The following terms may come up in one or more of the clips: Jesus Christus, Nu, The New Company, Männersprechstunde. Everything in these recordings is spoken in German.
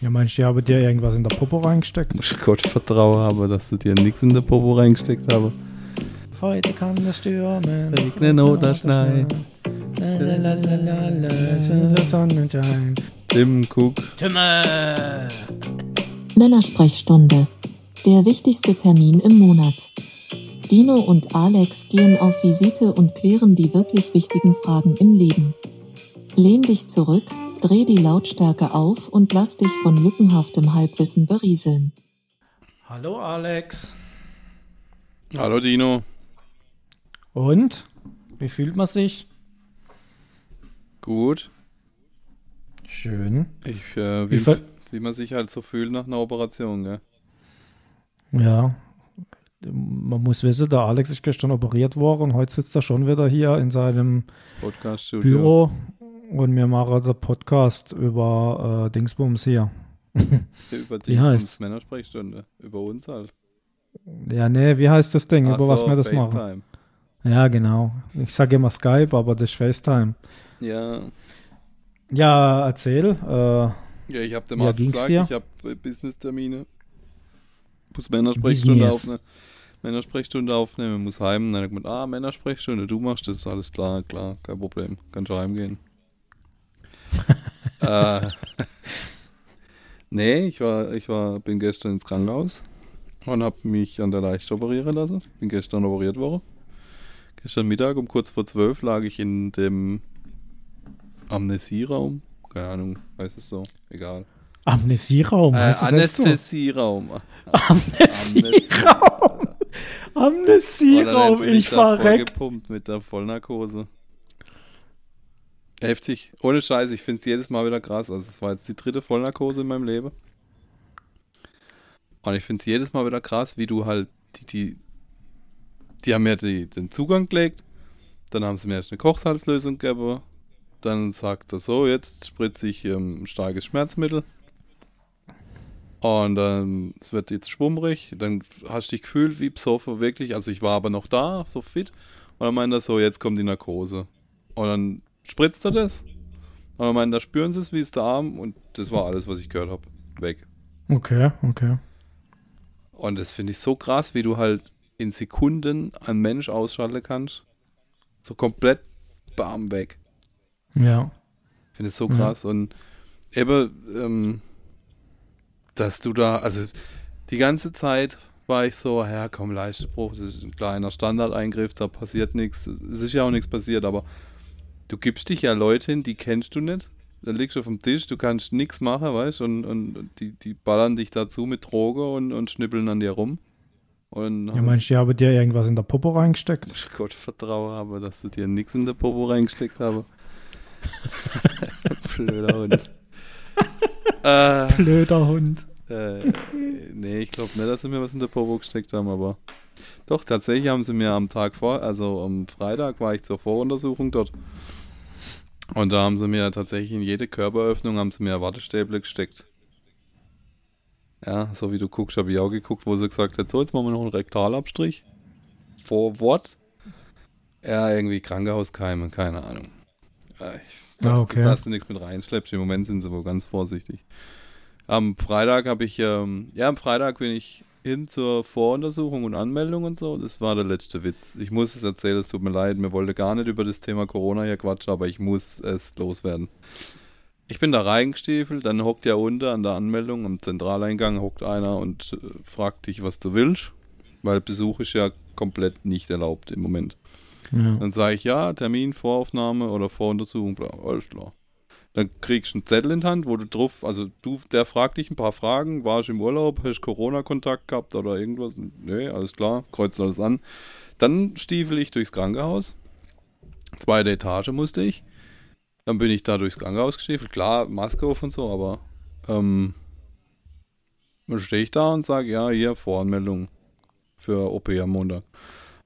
Ja, meinst du, ich habe dir irgendwas in der Popo reingesteckt? Muss ich Gott vertrauen haben, dass ich dir nichts in der Popo reingesteckt habe. Heute kann es stürmen, regnen oder schneien. Sonnenschein. Tim, guck. Timme! Männersprechstunde. Der wichtigste Termin im Monat. Dino und Alex gehen auf Visite und klären die wirklich wichtigen Fragen im Leben. Lehn dich zurück, dreh die Lautstärke auf und lass dich von lückenhaftem Halbwissen berieseln. Hallo Alex. Hallo Dino. Und? Wie fühlt man sich? Gut. Schön. Wie man sich halt so fühlt nach einer Operation, gell? Ja. Man muss wissen, der Alex ist gestern operiert worden und heute sitzt er schon wieder hier in seinem Büro und wir machen den Podcast über Dingsbums hier. Über Dingsbums Männersprechstunde. Über uns halt. Ja, nee, wie heißt das Ding, was wir das FaceTime machen? Ja, genau. Ich sage immer Skype, aber das ist FaceTime. Ja. Ja, erzähl. Ja, ich habe dem Arzt gesagt, ich habe Business-Termine. Muss Männersprechstunde aufnehmen, muss heim. Dann hat er gesagt, Männersprechstunde, du machst das, alles klar, kein Problem, kannst du heimgehen. Nee, bin gestern ins Krankenhaus und habe mich an der Leiste operieren lassen. Bin gestern operiert worden. Gestern Mittag um kurz vor 12 lag ich in dem Amnesieraum. Keine Ahnung, weiß es so, egal. Amnesieraum? Anästhesieraum. Amnesieraum. Amnesieraum, ich verreck. Gepumpt mit der Vollnarkose. Heftig. Ohne Scheiß, ich finde es jedes Mal wieder krass. Also es war jetzt die 3. Vollnarkose in meinem Leben. Und ich finde es jedes Mal wieder krass, wie du halt die haben mir den Zugang gelegt, dann haben sie mir erst eine Kochsalzlösung gegeben, dann sagt er so, jetzt spritze ich starkes Schmerzmittel und dann es wird jetzt schwummrig, dann hast du dich gefühlt wie besoffen, wirklich, also ich war aber noch da, so fit, und dann meint er so, jetzt kommt die Narkose und dann spritzt er das und dann meint er, spüren sie es, wie ist der Arm, und das war alles, was ich gehört habe, weg. Okay. Und das finde ich so krass, wie du halt in Sekunden einen Mensch ausschalten kannst. So komplett bam, weg. Ja. Ich finde es so krass. Ja. Und eben, dass du da, also die ganze Zeit war ich so, ja komm, Leistebruch, das ist ein kleiner Standardeingriff, da passiert nichts. Es ist ja auch nichts passiert, aber du gibst dich ja Leute hin, die kennst du nicht. Da liegst du auf dem Tisch, du kannst nichts machen, weißt du, und die ballern dich dazu mit Drogen und schnippeln an dir rum. Und ja, meinst du, ich habe dir irgendwas in der Popo reingesteckt? Ich Gott vertraue aber, dass du dir nichts in der Popo reingesteckt habe. Blöder Hund. Blöder Hund. Nee, ich glaube nicht, dass sie mir was in der Popo gesteckt haben, aber doch, tatsächlich haben sie mir am Tag vor, also am Freitag war ich zur Voruntersuchung dort. Und da haben sie mir tatsächlich in jede Körperöffnung haben sie mir Wattestäbe gesteckt. Ja, so wie du guckst, habe ich auch geguckt, wo sie gesagt hat, so, jetzt machen wir noch einen Rektalabstrich. For what? Ja, irgendwie Krankenhauskeime, keine Ahnung. Dass du nichts mit reinschleppst. Im Moment sind sie wohl ganz vorsichtig. Am Freitag bin ich hin zur Voruntersuchung und Anmeldung und so. Das war der letzte Witz. Ich muss es erzählen, es tut mir leid. Mir wollte gar nicht über das Thema Corona hier quatschen, aber ich muss es loswerden. Ich bin da reingestiefelt, dann hockt ja unten an der Anmeldung am Zentraleingang hockt einer und fragt dich, was du willst, weil Besuch ist ja komplett nicht erlaubt im Moment. Ja. Dann sage ich, ja, Termin, Voraufnahme oder Voruntersuchung, bla, alles klar. Dann kriegst du einen Zettel in die Hand, wo du drauf, der fragt dich ein paar Fragen, warst du im Urlaub, hast du Corona-Kontakt gehabt oder irgendwas? Nee, alles klar, kreuzt alles an. Dann stiefel ich durchs Krankenhaus, zweite Etage musste ich. Dann bin ich da durchs Krankenhaus gestiefelt, klar, Maske auf und so, aber dann stehe ich da und sage, ja, hier, Voranmeldung für OP am Montag.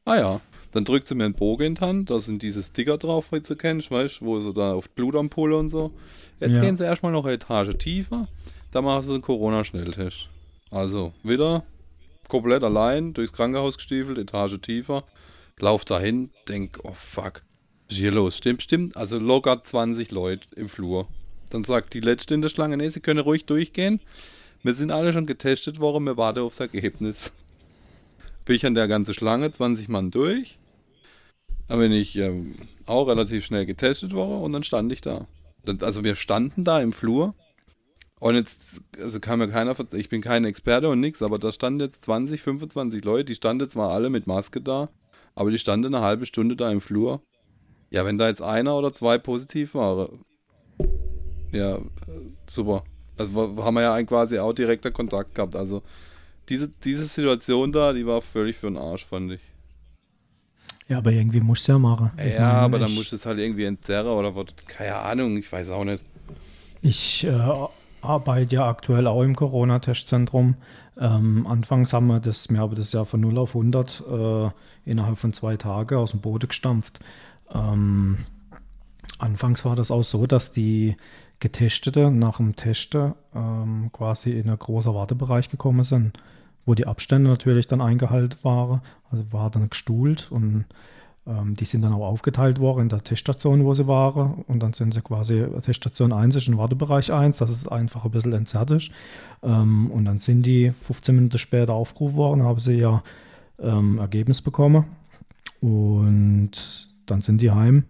Ah ja, dann drückt sie mir einen Bogen in die Hand, da sind diese Sticker drauf, wie du kennst, weißt du, wo sie da auf Blutampulle und so. Jetzt gehen sie erstmal noch eine Etage tiefer, da machen sie einen Corona-Schnelltest. Also, wieder komplett allein, durchs Krankenhaus gestiefelt, Etage tiefer, lauf dahin, denk, oh fuck. Hier los, stimmt. Also locker 20 Leute im Flur. Dann sagt die Letzte in der Schlange, nee, sie können ruhig durchgehen. Wir sind alle schon getestet worden, wir warten aufs Ergebnis. Bin ich an der ganzen Schlange, 20 Mann durch. Da bin ich auch relativ schnell getestet worden und dann stand ich da. Also wir standen da im Flur und jetzt, also kann mir keiner, ich bin kein Experte und nix, aber da standen jetzt 20, 25 Leute, die standen zwar alle mit Maske da, aber die standen eine halbe Stunde da im Flur. Ja, wenn da jetzt einer oder zwei positiv waren, ja, super. Also haben wir ja quasi auch direkter Kontakt gehabt. Also diese Situation da, die war völlig für den Arsch, fand ich. Ja, aber irgendwie musst du ja machen. Aber dann musst du es halt irgendwie entzerren oder was. Keine Ahnung, ich weiß auch nicht. Ich arbeite ja aktuell auch im Corona-Testzentrum. Anfangs haben wir das ja von 0 auf 100 innerhalb von 2 Tagen aus dem Boden gestampft. Anfangs war das auch so, dass die Getesteten nach dem Testen quasi in einen großen Wartebereich gekommen sind, wo die Abstände natürlich dann eingehalten waren, also war dann gestuhlt und die sind dann auch aufgeteilt worden in der Teststation, wo sie waren und dann sind sie quasi Teststation 1 ist in Wartebereich 1, das ist einfach ein bisschen entzerrt ist und dann sind die 15 Minuten später aufgerufen worden, haben sie ja Ergebnis bekommen und dann sind die heim.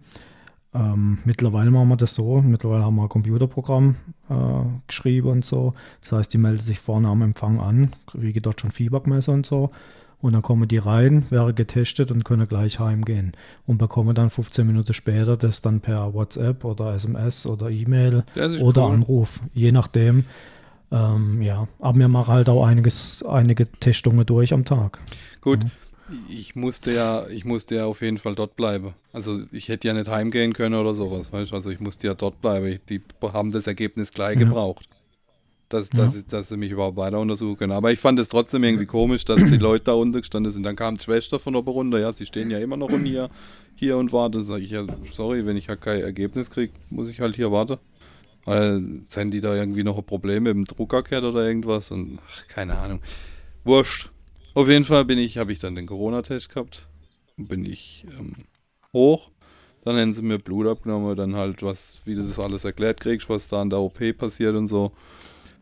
Mittlerweile machen wir das so, haben wir ein Computerprogramm geschrieben und so, das heißt, die melden sich vorne am Empfang an, kriegen dort schon Fiebermesser und so und dann kommen die rein, wären getestet und können gleich heimgehen und bekommen dann 15 Minuten später das dann per WhatsApp oder SMS oder E-Mail oder cool. Anruf, je nachdem, aber wir machen halt auch einige Testungen durch am Tag. Gut. Ja. Ich musste ja auf jeden Fall dort bleiben. Also ich hätte ja nicht heimgehen können oder sowas, weißt du? Also ich musste ja dort bleiben. Die haben das Ergebnis gleich gebraucht. Dass sie mich überhaupt weiter untersuchen können. Aber ich fand es trotzdem irgendwie komisch, dass die Leute da unten gestanden sind. Dann kam die Schwester von oben runter. Ja, sie stehen ja immer noch hier und warten. Sage ich ja, sorry, wenn ich halt kein Ergebnis kriege, muss ich halt hier warten. Weil sind die da irgendwie noch ein Problem mit dem Druckerkette oder irgendwas? Und keine Ahnung. Wurscht. Auf jeden Fall habe ich dann den Corona-Test gehabt, bin ich hoch, dann haben sie mir Blut abgenommen, dann halt wie du das alles erklärt kriegst, was da an der OP passiert und so.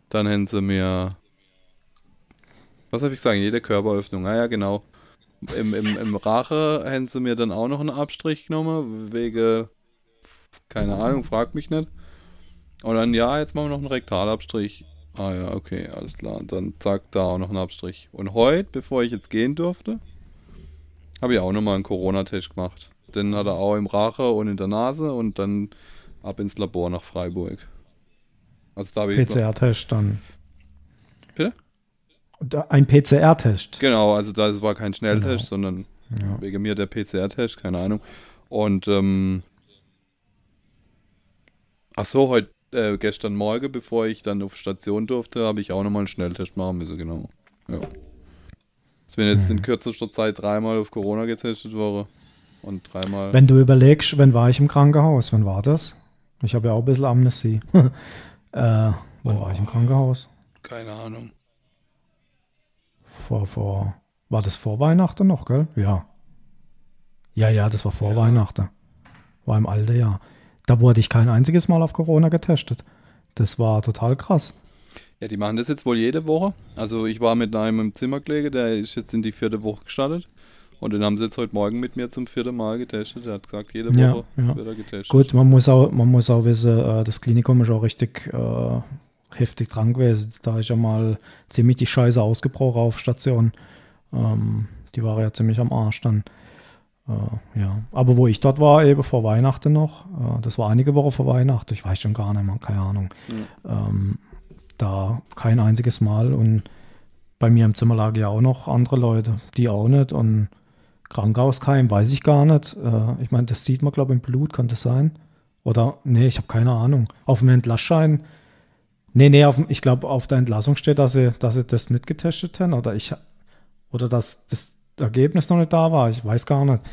Dann haben sie mir, was habe ich gesagt, jede Körperöffnung, naja genau. Im Rache haben sie mir dann auch noch einen Abstrich genommen, wegen, keine Ahnung, frag mich nicht. Und dann, ja, jetzt machen wir noch einen Rektalabstrich. Ah ja, okay, alles klar. Und dann zack, da auch noch ein Abstrich. Und heute, bevor ich jetzt gehen durfte, habe ich auch nochmal einen Corona-Test gemacht. Den hat er auch im Rache und in der Nase und dann ab ins Labor nach Freiburg. Also da habe ich PCR-Test dann. Bitte? Ein PCR-Test. Genau, also das war kein Schnelltest, sondern wegen mir der PCR-Test, keine Ahnung. Und heute gestern Morgen, bevor ich dann auf Station durfte, habe ich auch nochmal einen Schnelltest machen müssen, genau. Ja. Ich bin jetzt in kürzester Zeit 3-mal auf Corona getestet worden und 3-mal... Wenn du überlegst, wann war ich im Krankenhaus? Wann war das? Ich habe ja auch ein bisschen Amnesie. Wann war ich im Krankenhaus? Keine Ahnung. War das vor Weihnachten noch, gell? Ja. Ja, das war vor Weihnachten. War im alten Jahr. Da wurde ich kein einziges Mal auf Corona getestet. Das war total krass. Ja, die machen das jetzt wohl jede Woche. Also ich war mit einem im Zimmer gelegen, der ist jetzt in die 4. Woche gestartet. Und den haben sie jetzt heute Morgen mit mir zum 4. Mal getestet. Er hat gesagt, jede Woche wird er getestet. Gut, man muss auch wissen, das Klinikum ist auch richtig heftig dran gewesen. Da ist ja mal ziemlich die Scheiße ausgebrochen auf Station. Die waren ja ziemlich am Arsch dann. Aber wo ich dort war, eben vor Weihnachten noch, das war einige Wochen vor Weihnachten, ich weiß schon gar nicht mehr, keine Ahnung, da kein einziges Mal und bei mir im Zimmer lagen ja auch noch andere Leute, die auch nicht und Krankenhauskeim weiß ich gar nicht, ich meine, das sieht man glaube ich im Blut, kann das sein? Oder, nee, ich habe keine Ahnung, auf dem Entlassschein, ich glaube auf der Entlassung steht, dass sie das nicht getestet haben oder dass das Ergebnis noch nicht da war, ich weiß gar nicht.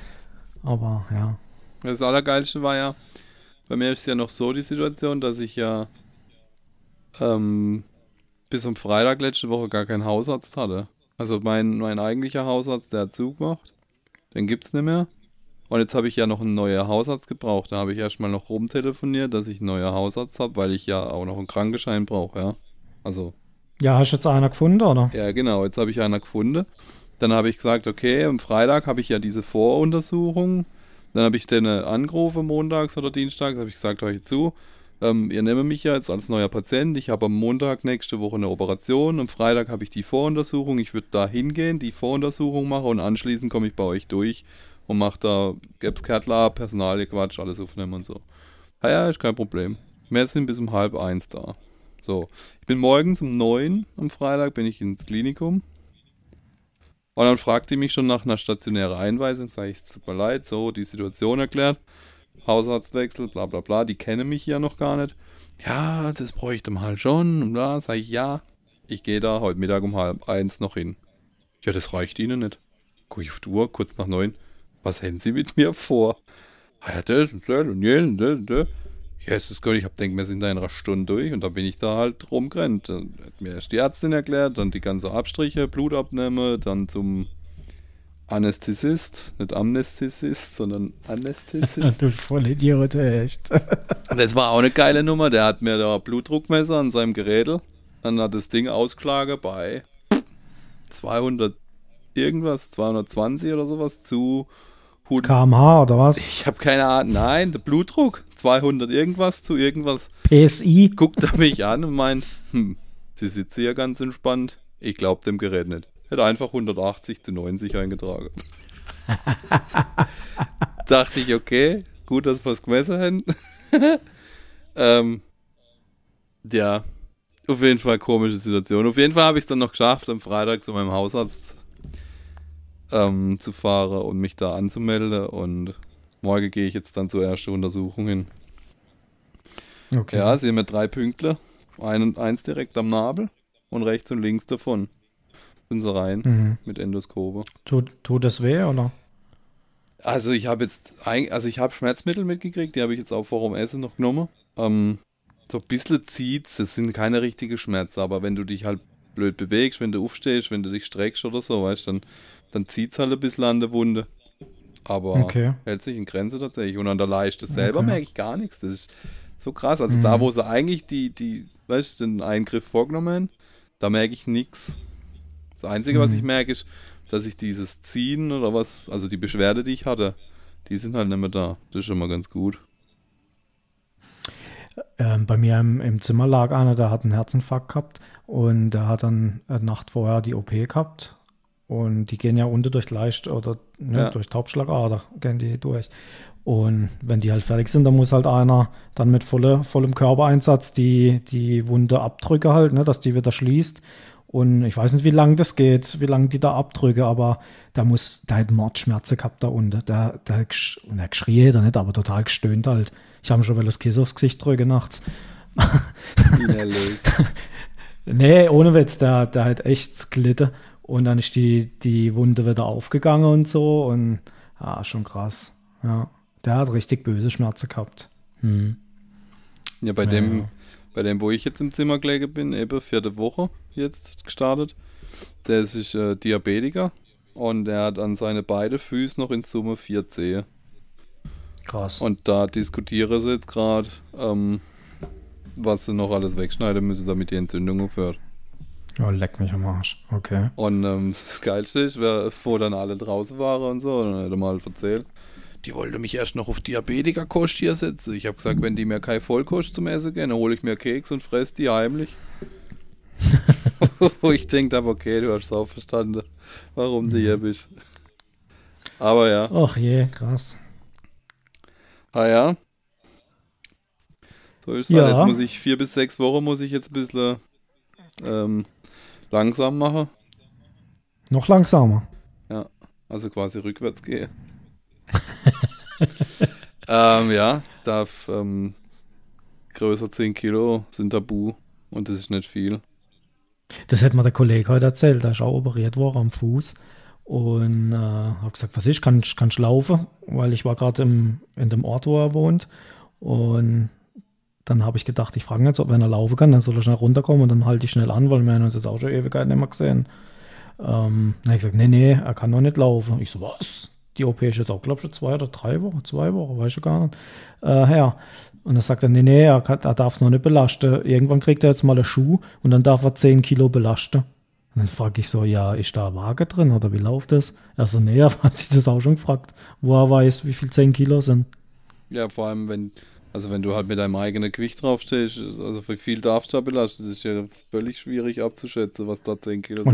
Aber ja. Das Allergeilste war ja, bei mir ist ja noch so die Situation, dass ich ja bis zum Freitag letzte Woche gar keinen Hausarzt hatte. Also mein eigentlicher Hausarzt, der hat zugemacht, den gibt's nicht mehr. Und jetzt habe ich ja noch einen neuen Hausarzt gebraucht. Da habe ich erstmal noch rumtelefoniert, dass ich einen neuen Hausarzt habe, weil ich ja auch noch einen Krankenschein brauche, ja. Also. Ja, hast du jetzt einer gefunden, oder? Ja, genau, jetzt habe ich einer gefunden. Dann habe ich gesagt, okay, am Freitag habe ich ja diese Voruntersuchung. Dann habe ich den angerufen montags oder dienstags, habe ich gesagt, hör ich zu, ihr nehmt mich ja jetzt als neuer Patient, ich habe am Montag nächste Woche eine Operation, am Freitag habe ich die Voruntersuchung, ich würde da hingehen, die Voruntersuchung mache und anschließend komme ich bei euch durch und mache da, gäb's Kärtler, Personal, Quatsch, alles aufnehmen und so. Ja, ist kein Problem. Wir sind bis um 12:30 da. So, ich bin morgens um 9 am Freitag, bin ich ins Klinikum. Und dann fragt die mich schon nach einer stationären Einweisung, sage ich, tut mir leid, so, die Situation erklärt, Hausarztwechsel, bla bla bla, die kennen mich ja noch gar nicht. Ja, das bräuchte man halt schon, und da sage ich, ja, ich gehe da heute Mittag um 12:30 noch hin. Ja, das reicht ihnen nicht. Guck ich auf die Uhr, kurz nach 9, was hätten sie mit mir vor? Ja, das und das und jenes und das. Ja, ist das gut, ich denke, wir sind da in einer Stunde durch und da bin ich da halt rumgerannt. Dann hat mir erst die Ärztin erklärt, dann die ganzen Abstriche, Blutabnahme, dann zum Anästhesist, nicht Amnesthesist, sondern Anästhesist. Du Vollidiot, echt. Das war auch eine geile Nummer, der hat mir da Blutdruckmesser an seinem Gerät, dann hat das Ding Ausklage bei 200 irgendwas, 220 oder sowas zu kmh oder was? Ich habe keine Ahnung. Nein, der Blutdruck. 200 irgendwas zu irgendwas. PSI. Guckt er mich an und meint, sie sitzt hier ganz entspannt. Ich glaube dem Gerät nicht. Hätte einfach 180/90 eingetragen. Dachte ich, okay, gut, dass wir es gemessen haben. Ja, auf jeden Fall komische Situation. Auf jeden Fall habe ich es dann noch geschafft, am Freitag zu meinem Hausarzt zu fahren und mich da anzumelden und morgen gehe ich jetzt dann zur ersten Untersuchung hin. Okay. Ja, sie haben ja 3 Pünktler, eins direkt am Nabel und rechts und links davon sind sie rein mit Endoskope. Tut das weh, oder? Also ich habe jetzt, Schmerzmittel mitgekriegt, die habe ich jetzt auch vor dem Essen noch genommen. So ein bisschen zieht's, das sind keine richtigen Schmerzen, aber wenn du dich halt blöd bewegst, wenn du aufstehst, wenn du dich streckst oder so, weißt du, dann zieht es halt ein bisschen an der Wunde. Aber okay, hält sich in Grenze tatsächlich. Und an der Leiste selber merke ich gar nichts. Das ist so krass. Also da, wo sie eigentlich weißt du, den Eingriff vorgenommen haben, da merke ich nichts. Das Einzige, was ich merke, ist, dass ich dieses Ziehen oder was, also die Beschwerde, die ich hatte, die sind halt nicht mehr da. Das ist schon mal ganz gut. Bei mir im Zimmer lag einer, der hat einen Herzinfarkt gehabt und der hat dann eine Nacht vorher die OP gehabt. Und die gehen ja unter durch Leicht oder durch Hauptschlagader gehen die durch. Und wenn die halt fertig sind, dann muss halt einer dann mit vollem Körpereinsatz die Wunde abdrücken halt, dass die wieder schließt. Und ich weiß nicht, wie lange das geht, wie lange die da abdrücken, aber da hat Mordschmerzen gehabt da unten. Der geschrie hätte er nicht, aber total gestöhnt halt. Ich habe schon mal das Kissen aufs Gesicht drücken nachts. Nee, ohne Witz, der hat echt gelitten. Und dann ist die Wunde wieder aufgegangen und so. Und schon krass. Ja, der hat richtig böse Schmerzen gehabt. Ja, bei dem, wo ich jetzt im Zimmer gelegen bin, eben 4. Woche jetzt gestartet, der ist Diabetiker und er hat an seine beiden Füße noch in Summe 4 Zehen. Krass. Und da diskutiere sie jetzt gerade, was sie noch alles wegschneiden müssen, damit die Entzündung aufhört. Oh, leck mich am Arsch, okay. Und das Geilste ist, wo dann alle draußen waren und so, dann hat er mal erzählt, die wollte mich erst noch auf Diabetikerkost hier setzen. Ich habe gesagt, wenn die mir keine Vollkost zum Essen gehen, dann hole ich mir Keks und fresse die heimlich. Wo ich denkt habe, okay, du hast es auch verstanden, warum du hier bist. Aber ja. Ach je, krass. Ah ja. So ist es halt. Jetzt muss ich 4 bis 6 Wochen ein bisschen langsam mache. Noch langsamer. Ja, also quasi rückwärts gehe. Ja, darf größer 10 Kilo sind tabu und das ist nicht viel. Das hat mir der Kollege heute erzählt, der ist auch operiert worden am Fuß und habe gesagt, was ist, kannst laufen? Weil ich war gerade in dem Ort, wo er wohnt und dann habe ich gedacht, ich frage jetzt, ob wenn er laufen kann, dann soll er schnell runterkommen und dann halte ich schnell an, weil wir haben uns jetzt auch schon Ewigkeiten nicht mehr gesehen. Dann habe ich gesagt, nee, er kann noch nicht laufen. Ich so, was? die OP ist jetzt auch, glaube ich, schon 2 oder 3 Wochen, weiß ich gar nicht, her. Und dann sagt er, nee, er darf es noch nicht belasten. Irgendwann kriegt er jetzt mal einen Schuh und dann darf er 10 Kilo belasten. Und dann frage ich so, ja, ist da eine Waage drin oder wie läuft das? Er so, nee, er hat sich das auch schon gefragt, wo er weiß, wie viel 10 Kilo sind. Ja, vor allem, wenn du halt mit deinem eigenen Gewicht draufstehst, also wie viel darfst du da belasten, das ist ja völlig schwierig abzuschätzen, was da 10 Kilo sind.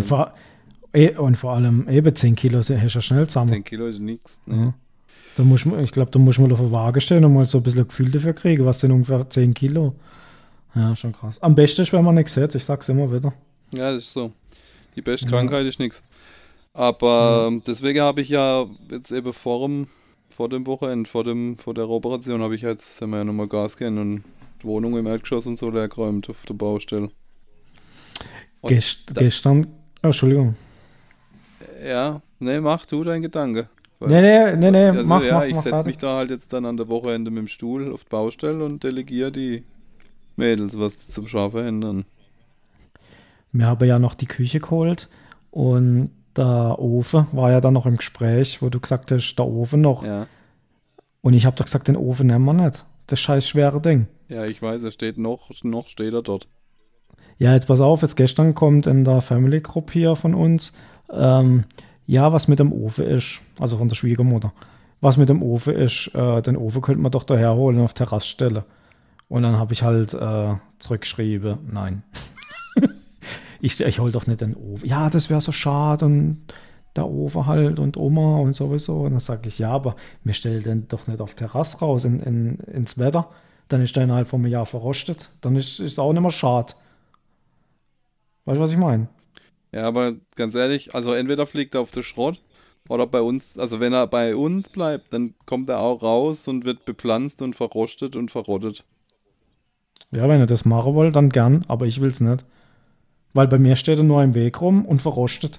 Und vor allem eben 10 Kilo hast du ja schnell zusammen. 10 Kilo ist nichts. Ne? Ja. Da muss man auf eine Waage stehen und mal so ein bisschen Gefühl dafür kriegen, was sind ungefähr 10 Kilo. Ja, schon krass. Am besten ist, wenn man nichts hört, ich sag's immer wieder. Ja, das ist so. Die beste Krankheit ist nichts. Aber deswegen habe ich ja jetzt eben vor der Operation habe ich jetzt haben wir ja nochmal Gas gehen und die Wohnung im Erdgeschoss und so leer geräumt auf der Baustelle. Gestern, Entschuldigung. Ja, nee, mach du deinen Gedanke. Ich setze mich da halt jetzt dann an der Wochenende mit dem Stuhl auf die Baustelle und delegiere die Mädels, was zum Schafe ändern. Wir haben ja noch die Küche geholt und der Ofen war ja dann noch im Gespräch, wo du gesagt hast, der Ofen noch. Ja. Und ich habe doch gesagt, den Ofen nehmen wir nicht. Das scheiß schwere Ding. Ja, ich weiß, er steht noch steht er dort. Ja, jetzt pass auf, jetzt gestern kommt in der Family-Gruppe hier von uns, was mit dem Ofen ist, also von der Schwiegermutter, was mit dem Ofen ist, den Ofen könnte man doch daher holen auf Terrasse stellen. Und dann habe ich halt zurückgeschrieben, nein. Ich hol doch nicht den Ofen. Ja, das wäre so schade und der Ofen halt und Oma und sowieso. Und dann sage ich, ja, aber wir stellen den doch nicht auf Terrasse raus ins Wetter. Dann ist der innerhalb von einem Jahr verrostet. Dann ist es auch nicht mehr schade. Weißt du, was ich meine? Ja, aber ganz ehrlich, also entweder fliegt er auf den Schrott oder bei uns, also wenn er bei uns bleibt, dann kommt er auch raus und wird bepflanzt und verrostet und verrottet. Ja, wenn ihr das machen wollt, dann gern, aber ich will es nicht. Weil bei mir steht er nur im Weg rum und verrostet.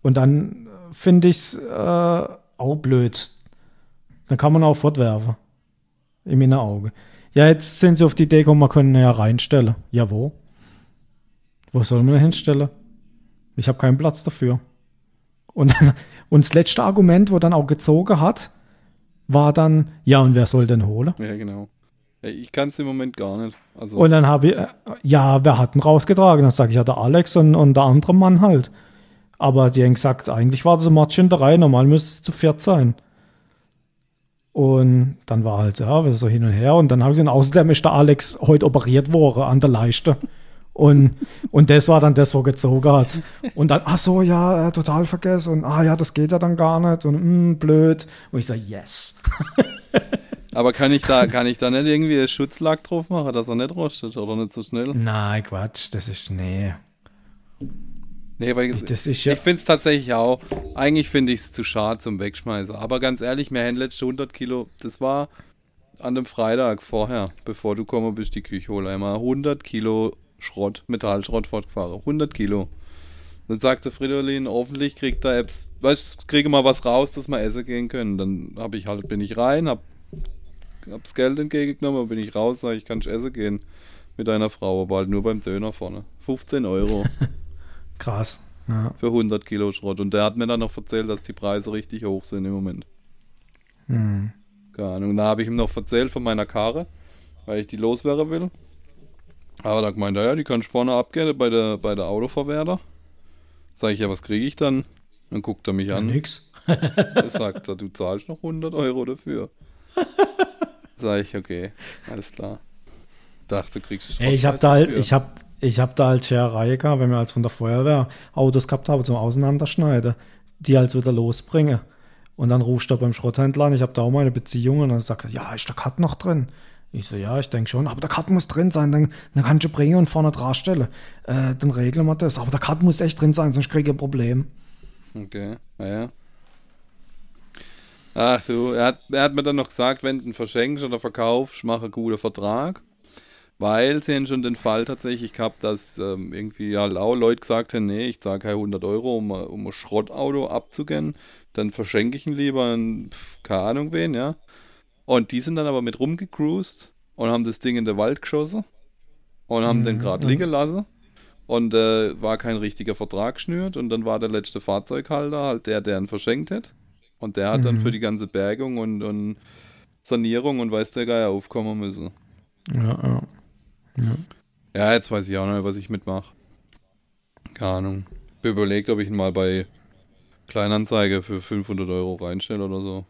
Und dann finde ich es auch blöd. Dann kann man auch fortwerfen. In meinen Augen. Ja, jetzt sind sie auf die Idee gekommen, man könnte ihn ja reinstellen. Ja, wo? Wo soll man ihn hinstellen? Ich habe keinen Platz dafür. Und das letzte Argument, wo dann auch gezogen hat, war dann, ja, und wer soll den holen? Ja, genau. Ich kann es im Moment gar nicht. Also. Und dann habe ich, wer hat ihn rausgetragen? Dann sage ich, ja, der Alex und der andere Mann halt. Aber die haben gesagt, eigentlich war das ein Matsch in der Reihe, normal müsste es zu 4 sein. Und dann war halt, ja, so hin und her. Und dann habe ich gesagt, außerdem ist der Alex heute operiert worden an der Leiste. Und das war dann das, wo gezogen hat. Und dann, ach so, ja, total vergessen. Und das geht ja dann gar nicht. Und blöd. Und ich sage, yes. Aber kann ich da nicht irgendwie einen Schutzlack drauf machen, dass er nicht rostet oder nicht so schnell? Nein, Quatsch, das ist Schnee. Nee, weil ich finde es tatsächlich auch. Eigentlich finde ich es zu schade zum Wegschmeißen. Aber ganz ehrlich, mir haben letzte 100 Kilo, das war an dem Freitag vorher, bevor du gekommen bist, die Küche hole einmal 100 Kilo Schrott, Metallschrott fortgefahren. 100 Kilo. Dann sagte Fridolin, hoffentlich kriegt da Apps, weißt, kriege mal was raus, dass wir essen gehen können. Dann bin ich rein, hab's Geld entgegengenommen, bin ich raus, sage ich, kann ich essen gehen mit einer Frau, aber halt nur beim Döner vorne. 15 €. Krass. Ja. Für 100 Kilo Schrott. Und der hat mir dann noch erzählt, dass die Preise richtig hoch sind im Moment. Keine Ahnung. Da habe ich ihm noch erzählt von meiner Karre, weil ich die loswerden will. Aber da meinte er, ja, die kann ich vorne abgehen bei der Autoverwerter. Sag ich, ja, was kriege ich dann? Dann guckt er mich an. Nix. Er sagt, du zahlst noch 100 € dafür. Sag ich, okay, alles klar. Dachte, du kriegst es. Ich hab da halt Schererei gehabt, wenn wir als von der Feuerwehr Autos gehabt haben zum Auseinanderschneiden, die als wieder losbringen. Und dann rufst du beim Schrotthändler an, ich habe da auch meine Beziehung und dann sagt er, ja, ist der Cut noch drin? Ich so, ja, ich denke schon, aber der Cut muss drin sein, dann kannst du bringen und vorne dran stellen. Dann regeln wir das, aber der Cut muss echt drin sein, sonst kriege ich ein Problem. Okay, naja. Ach du, er hat mir dann noch gesagt, wenn du ihn verschenkst oder verkaufst, mach einen guten Vertrag, weil sie haben schon den Fall tatsächlich gehabt, dass irgendwie halt auch Leute gesagt haben, nee, ich zahle keine 100 €, um ein Schrottauto abzugehen, dann verschenke ich ihn lieber an, keine Ahnung wen, ja. Und die sind dann aber mit rumgecruised und haben das Ding in den Wald geschossen und haben den gerade liegen lassen und war kein richtiger Vertrag geschnürt und dann war der letzte Fahrzeughalter halt der ihn verschenkt hat. Und der hat dann für die ganze Bergung und Sanierung und weiß der Geier aufkommen müssen. Ja. Ja, jetzt weiß ich auch nicht, was ich mitmache. Keine Ahnung. Ich habe überlegt, ob ich ihn mal bei Kleinanzeige für 500 Euro reinstelle oder so.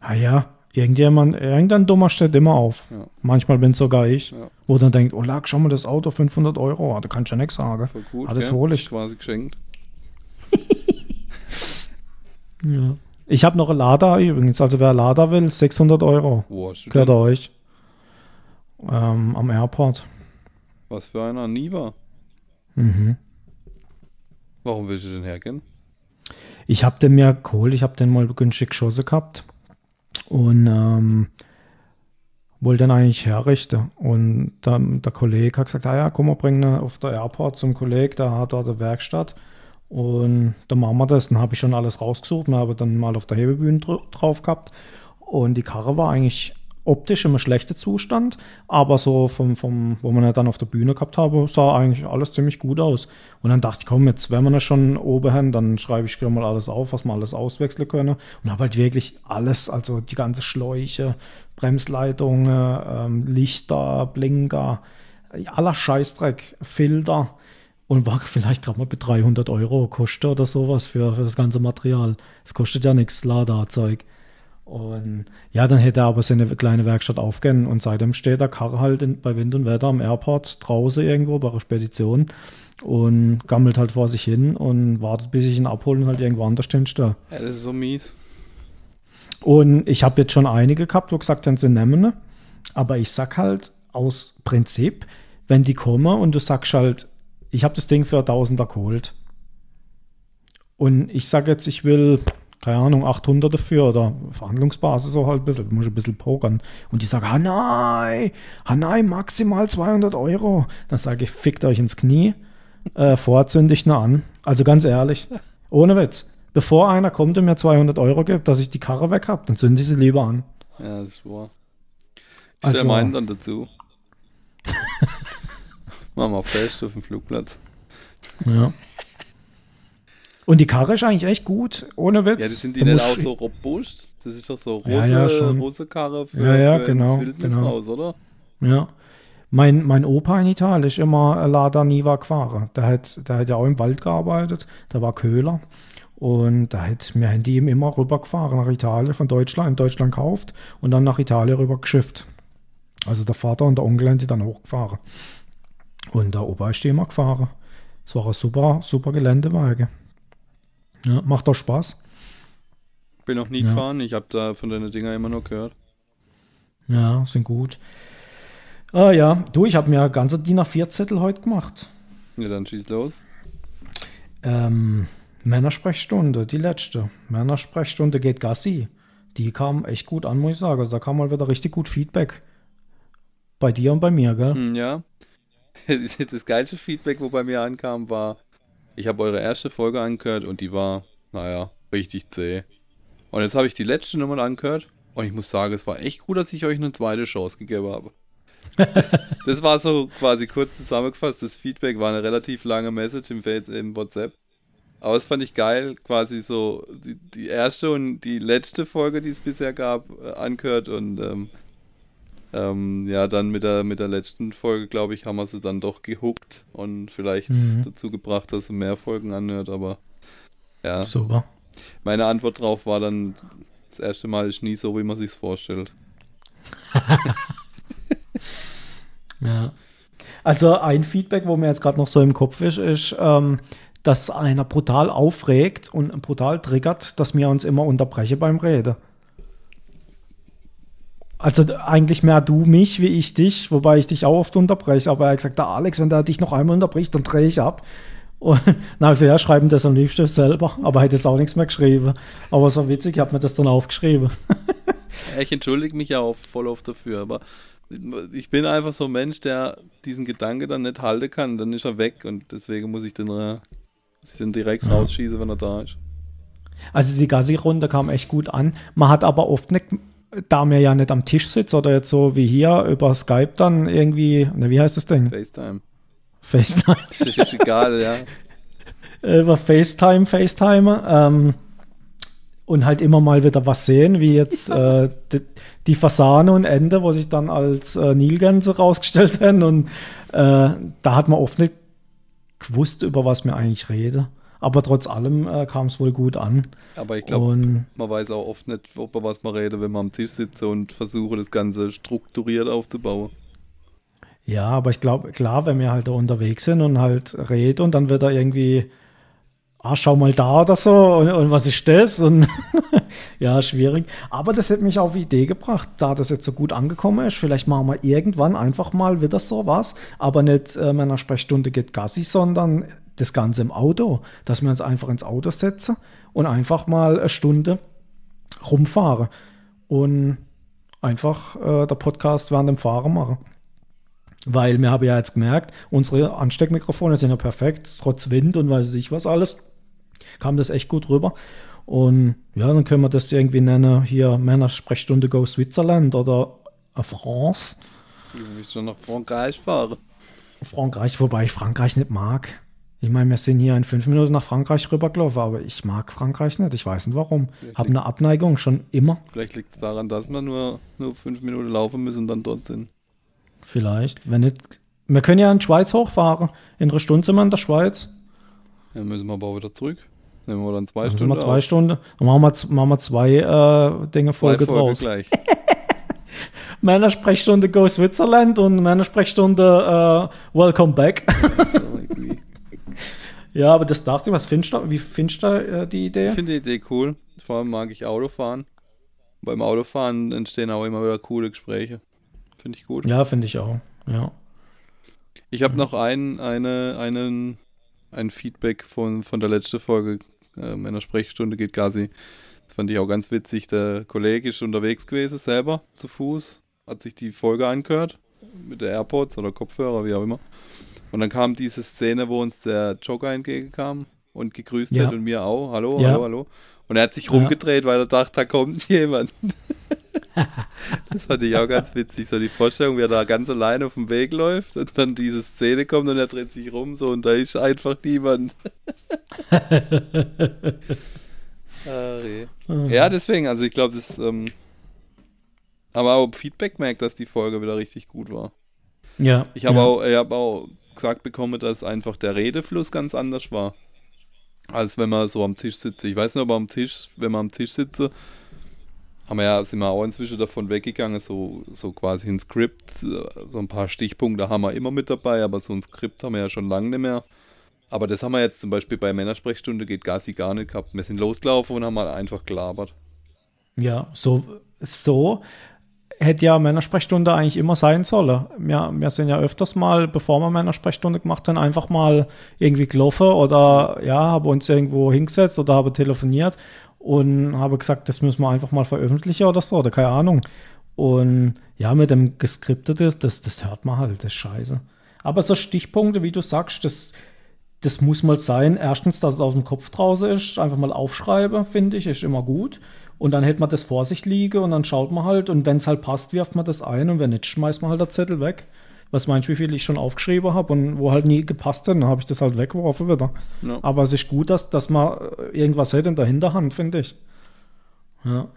Ah ja, irgendein Dummer stellt immer auf. Ja. Manchmal bin es sogar ich, wo dann denkt, oh lag, schau mal das Auto, 500 Euro, da kannst du ja nichts sagen. Voll gut, alles hole ich. Quasi geschenkt. Ja. Ich habe noch eine Lada übrigens, also wer Lada will, 600 Euro. Wo hast du gehört denn? Euch. Am Airport. Was für einer? Niva? Mhm. Warum willst du denn hergehen? Ich habe den mir geholt, ich habe den mal günstig geschossen gehabt und wollte den eigentlich herrichten. Und dann der Kollege hat gesagt, ah ja, komm, wir bringen ihn auf der Airport zum Kollegen, der hat dort eine Werkstatt. Und dann machen wir das, dann habe ich schon alles rausgesucht, wir haben dann mal auf der Hebebühne drauf gehabt und die Karre war eigentlich optisch im schlechten Zustand, aber so vom wo man ja dann auf der Bühne gehabt habe, sah eigentlich alles ziemlich gut aus. Und dann dachte ich, komm, jetzt wenn wir das schon oben haben, dann schreibe ich mal alles auf, was wir alles auswechseln können. Und habe halt wirklich alles, also die ganze Schläuche, Bremsleitungen, Lichter, Blinker, aller Scheißdreck, Filter. Und war vielleicht gerade mal bei 300 Euro gekostet oder sowas für das ganze Material. Es kostet ja nichts, Lada-Zeug. Und ja, dann hätte er aber seine kleine Werkstatt aufgehen und seitdem steht der Karre halt bei Wind und Wetter am Airport draußen irgendwo bei einer Spedition und gammelt halt vor sich hin und wartet, bis ich ihn abhole und halt irgendwo anders hinstelle. Ja, das ist so mies. Und ich habe jetzt schon einige gehabt, wo gesagt haben, sie nehmen ihn. Aber ich sag halt aus Prinzip, wenn die kommen und du sagst halt, ich habe das Ding für 1000er geholt und ich sag jetzt, ich will... keine Ahnung, 800 dafür oder Verhandlungsbasis so halt ein bisschen, muss ich ein bisschen pokern. Und die sagen, nein, maximal 200 Euro. Dann sage ich, fickt euch ins Knie, vorzündigt ne an. Also ganz ehrlich, ohne Witz. Bevor einer kommt und mir 200 Euro gibt, dass ich die Karre weg habe, dann zünde ich sie lieber an. Ja, das ist wahr. Ist also, der mein dann dazu. Machen wir fest auf dem Flugplatz. Ja. Und die Karre ist eigentlich echt gut, ohne Witz. Ja, das sind die nicht auch so robust? Das ist doch so rose Karre für, für genau, ein Wildnishaus, genau. Oder? Ja. Mein Opa in Italien ist immer Lada Niva gefahren. Der hat ja auch im Wald gearbeitet, der war Köhler. Und da hat mir die ihm immer rübergefahren nach Italien, von Deutschland, in Deutschland gekauft und dann nach Italien rüber geschifft. Also der Vater und der Onkel haben die dann hochgefahren. Und der Opa ist die immer gefahren. Das war ein super, super Geländewagen. Ja, macht doch Spaß. Bin noch nie gefahren, ich habe da von deinen Dinger immer nur gehört. Ja, sind gut. Ah ja, du, ich habe mir ganze DIN A4-Zettel heute gemacht. Ja, dann schieß los. Männersprechstunde, die letzte. Männersprechstunde geht Gassi. Die kam echt gut an, muss ich sagen. Also da kam mal wieder richtig gut Feedback. Bei dir und bei mir, gell? Ja. Das geilste Feedback, wo bei mir ankam, war... ich habe eure erste Folge angehört und die war, richtig zäh. Und jetzt habe ich die letzte nochmal angehört und ich muss sagen, es war echt gut, dass ich euch eine zweite Chance gegeben habe. Das war so quasi kurz zusammengefasst. Das Feedback war eine relativ lange Message im WhatsApp. Aber das fand ich geil, quasi so die erste und die letzte Folge, die es bisher gab, angehört und dann mit der letzten Folge, glaube ich, haben wir sie dann doch gehuckt und vielleicht dazu gebracht, dass sie mehr Folgen anhört, aber ja. Super. Meine Antwort drauf war dann, das erste Mal ist nie so, wie man sich's vorstellt. Ja. Also ein Feedback, wo mir jetzt gerade noch so im Kopf ist, dass einer brutal aufregt und brutal triggert, dass wir uns immer unterbrechen beim Reden. Also eigentlich mehr du mich, wie ich dich, wobei ich dich auch oft unterbreche. Aber er hat gesagt, der Alex, wenn der dich noch einmal unterbricht, dann drehe ich ab. Und dann habe ich gesagt, schreiben das am liebsten selber. Aber er hat jetzt auch nichts mehr geschrieben. Aber es war witzig, ich habe mir das dann aufgeschrieben. Ich entschuldige mich ja auch voll oft dafür. Aber ich bin einfach so ein Mensch, der diesen Gedanke dann nicht halten kann. Dann ist er weg und deswegen muss ich den direkt rausschießen, wenn er da ist. Also die Gassi-Runde kam echt gut an. Man hat aber oft nicht... da mir ja nicht am Tisch sitzt oder jetzt so wie hier über Skype dann irgendwie, wie heißt das Ding? FaceTime. Das ist jetzt egal, ja. Über FaceTime, und halt immer mal wieder was sehen, wie jetzt die Fasane und Ente, wo sich dann als Nilgänse rausgestellt haben. Und da hat man oft nicht gewusst, über was wir eigentlich reden. Aber trotz allem kam es wohl gut an. Aber ich glaube, man weiß auch oft nicht, über was man redet, wenn man am Tisch sitzt und versuche, das Ganze strukturiert aufzubauen. Ja, aber ich glaube, klar, wenn wir halt da unterwegs sind und halt reden und dann wird da irgendwie, schau mal da oder so und was ist das? Und ja, schwierig. Aber das hat mich auf die Idee gebracht, da das jetzt so gut angekommen ist, vielleicht machen wir irgendwann einfach mal wieder sowas, aber nicht Männersprechstunde geht Gassi, sondern das Ganze im Auto, dass wir uns einfach ins Auto setzen und einfach mal eine Stunde rumfahren und einfach der Podcast während dem Fahren machen. Weil wir haben ja jetzt gemerkt, unsere Ansteckmikrofone sind ja perfekt, trotz Wind und weiß ich was alles, kam das echt gut rüber. Und ja, dann können wir das irgendwie nennen, hier Männersprechstunde go Switzerland oder France. Du willst schon nach Frankreich fahren. Frankreich, wobei ich Frankreich nicht mag. Ich meine, wir sind hier in 5 Minuten nach Frankreich rübergelaufen, aber ich mag Frankreich nicht, ich weiß nicht warum. Ich habe eine Abneigung, schon immer. Vielleicht liegt es daran, dass wir nur 5 Minuten laufen müssen und dann dort sind. Vielleicht, wenn nicht. Wir können ja in die Schweiz hochfahren. In 3 Stunden sind wir in der Schweiz. Ja, müssen wir aber wieder zurück. Nehmen wir dann 2 Stunden. Dann machen wir 2 Stunden. Dann machen wir 2 Dinge Folge draus. Gleich. Männersprechstunde go Switzerland und Männersprechstunde welcome back. Ja, aber das dachte ich, was findest du? Wie findest du die Idee? Ich finde die Idee cool. Vor allem mag ich Autofahren. Beim Autofahren entstehen auch immer wieder coole Gespräche. Finde ich gut. Ja, finde ich auch. Ja. Ich habe noch ein Feedback von der letzten Folge meiner Sprechstunde geht Gassi. Das fand ich auch ganz witzig. Der Kollege ist unterwegs gewesen, selber zu Fuß, hat sich die Folge angehört mit der AirPods oder Kopfhörer, wie auch immer. Und dann kam diese Szene, wo uns der Jogger entgegenkam und gegrüßt hat und mir auch. Hallo, hallo, hallo. Und er hat sich rumgedreht, weil er dachte, da kommt jemand. Das fand ich auch ganz witzig, so die Vorstellung, wie er da ganz alleine auf dem Weg läuft und dann diese Szene kommt und er dreht sich rum so und da ist einfach niemand. Ja, deswegen, also ich glaube, das haben wir auch Feedback gemerkt, dass die Folge wieder richtig gut war. Ja. Ich habe auch gesagt bekommen, dass einfach der Redefluss ganz anders war, als wenn man so am Tisch sitzt. Ich weiß nicht, ob am Tisch, wenn man am Tisch sitzt, sind wir auch inzwischen davon weggegangen, so quasi ein Skript, so ein paar Stichpunkte haben wir immer mit dabei, aber so ein Skript haben wir ja schon lange nicht mehr. Aber das haben wir jetzt zum Beispiel bei Männersprechstunde geht Gassi gar nicht gehabt. Wir sind losgelaufen und haben halt einfach gelabert. Ja, so hätte ja Männersprechstunde eigentlich immer sein sollen. Wir sind ja öfters mal, bevor wir Männersprechstunde gemacht haben, einfach mal irgendwie gelaufen oder haben uns irgendwo hingesetzt oder haben telefoniert. Und habe gesagt, das müssen wir einfach mal veröffentlichen oder so, oder keine Ahnung. Und ja, mit dem Geskripteten, das hört man halt, das ist scheiße. Aber so Stichpunkte, wie du sagst, das muss mal sein. Erstens, dass es aus dem Kopf draußen ist, einfach mal aufschreiben, finde ich, ist immer gut. Und dann hält man das vor sich liegen und dann schaut man halt. Und wenn es halt passt, wirft man das ein und wenn nicht, schmeißt man halt den Zettel weg. Was meinst du, wie viel ich schon aufgeschrieben habe und wo halt nie gepasst hat, dann habe ich das halt weggeworfen wieder. Ja. Aber es ist gut, dass man irgendwas hält in der Hinterhand, finde ich. Ja.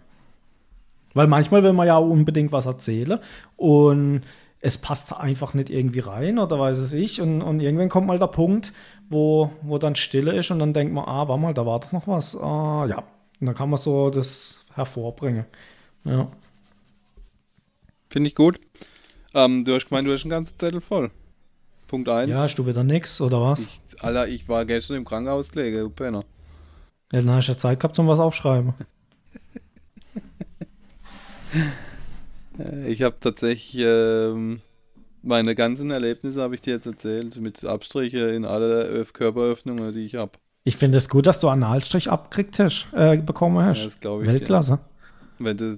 Weil manchmal will man ja unbedingt was erzählen und es passt einfach nicht irgendwie rein oder weiß es ich und irgendwann kommt mal der Punkt, wo dann Stille ist und dann denkt man, warte mal, da war doch noch was. Und dann kann man so das hervorbringen. Ja. Finde ich gut. Du hast gemeint, du hast einen ganzen Zettel voll. Punkt 1. Ja, hast du wieder nix, oder was? Ich war gestern im Krankenhaus gelegen, du Penner. Ja, dann hast du ja Zeit gehabt, um was aufschreiben. Ich habe tatsächlich meine ganzen Erlebnisse, habe ich dir jetzt erzählt, mit Abstriche in alle Körperöffnungen, die ich habe. Ich finde es gut, dass du einen Analstrich abgekriegt hast, bekommen hast. Ja, das glaube ich. Weltklasse. Ja. Wenn du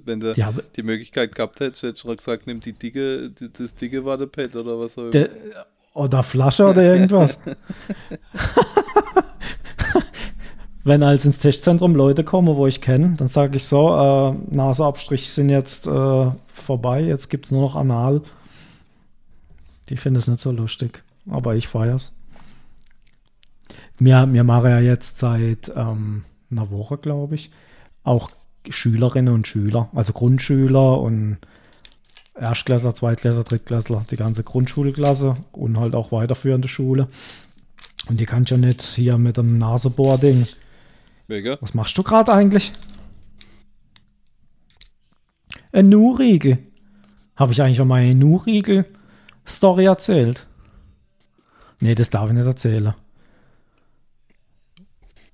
die Möglichkeit gehabt hättest, hättest du gesagt, nimm das dicke Wattepad oder was auch immer. Oder Flasche oder irgendwas. Wenn als ins Testzentrum Leute kommen, wo ich kenne, dann sage ich so, Nasenabstrich sind jetzt vorbei, jetzt gibt es nur noch Anal. Die finden es nicht so lustig, aber ich feier's. Wir machen ja jetzt seit einer Woche, glaube ich, auch Schülerinnen und Schüler, also Grundschüler und Erstklässler, Zweitklässler, Drittklässler, die ganze Grundschulklasse und halt auch weiterführende Schule. Und die kannst ja nicht hier mit dem Nasebohrding. Wege? Was machst du gerade eigentlich? Ein Nu-Riegel. Habe ich eigentlich schon meine Nu-Riegel-Story erzählt? Nee, das darf ich nicht erzählen.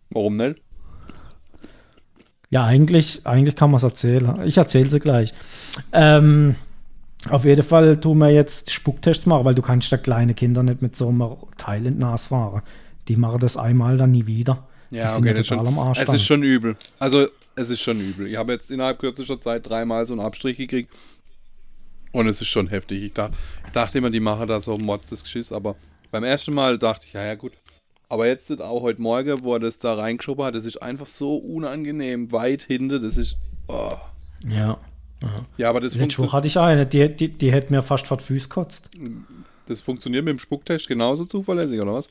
Warum nicht? Ja, eigentlich kann man es erzählen. Ich erzähle sie gleich. Auf jeden Fall tun wir jetzt Spucktests machen, weil du kannst ja kleine Kinder nicht mit so einem Teil in die Nase fahren. Die machen das einmal, dann nie wieder. Ja, die okay, das schon, am Arsch es dann. Ist schon übel. Also, es ist schon übel. Ich habe jetzt innerhalb kürzester Zeit 3-mal so einen Abstrich gekriegt. Und es ist schon heftig. Ich dachte immer, die machen da so Mods das Geschiss. Aber beim ersten Mal dachte ich, ja gut. Aber jetzt auch heute Morgen, wo er das da reingeschoben hat, das ist einfach so unangenehm weit hinten, das ist... Oh. Ja. Ja, aber das funktioniert... hatte ich eine, die hätte mir fast vor die Füße gekotzt. Das funktioniert mit dem Spucktest genauso zuverlässig, oder was?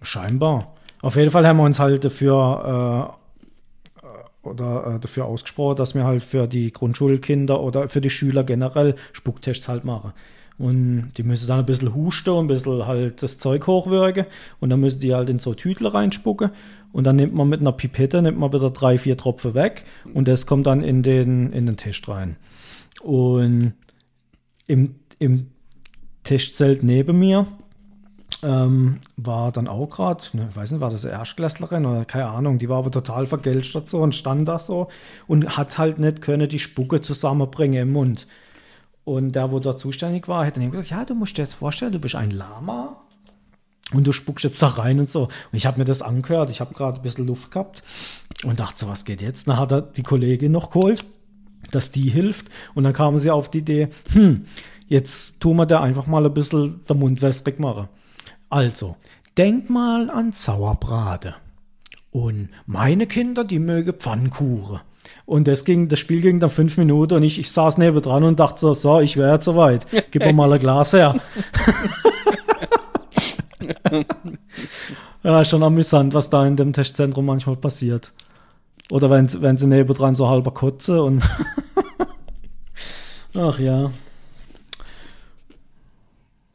Scheinbar. Auf jeden Fall haben wir uns halt dafür ausgesprochen, dass wir halt für die Grundschulkinder oder für die Schüler generell Spucktests halt machen. Und die müssen dann ein bisschen husten und ein bisschen halt das Zeug hochwirken. Und dann müssen die halt in so Tütle reinspucken. Und dann nimmt man mit einer Pipette, nimmt man wieder 3-4 Tropfen weg. Und das kommt dann in den Test rein. Und im Testzelt neben mir war dann auch gerade, ich weiß nicht, war das eine Erstklässlerin oder keine Ahnung, die war aber total vergelstert so und stand da so und hat halt nicht können die Spucke zusammenbringen im Mund. Und der, wo da zuständig war, hat dann gesagt, ja, du musst dir jetzt vorstellen, du bist ein Lama und du spuckst jetzt da rein und so. Und ich habe mir das angehört, ich habe gerade ein bisschen Luft gehabt und dachte so, was geht jetzt? Dann hat er die Kollegin noch geholt, dass die hilft. Und dann kamen sie auf die Idee, jetzt tun wir da einfach mal ein bisschen den Mund wässrig machen. Also, denk mal an Sauerbraten. Und meine Kinder, die mögen Pfannkuchen. Und das Spiel ging dann 5 Minuten und ich saß nebendran und dachte so, ich wäre jetzt soweit. Gib mir mal ein Glas her. Ja, schon amüsant, was da in dem Testzentrum manchmal passiert. Oder wenn sie nebendran so halber kotzen und ach ja.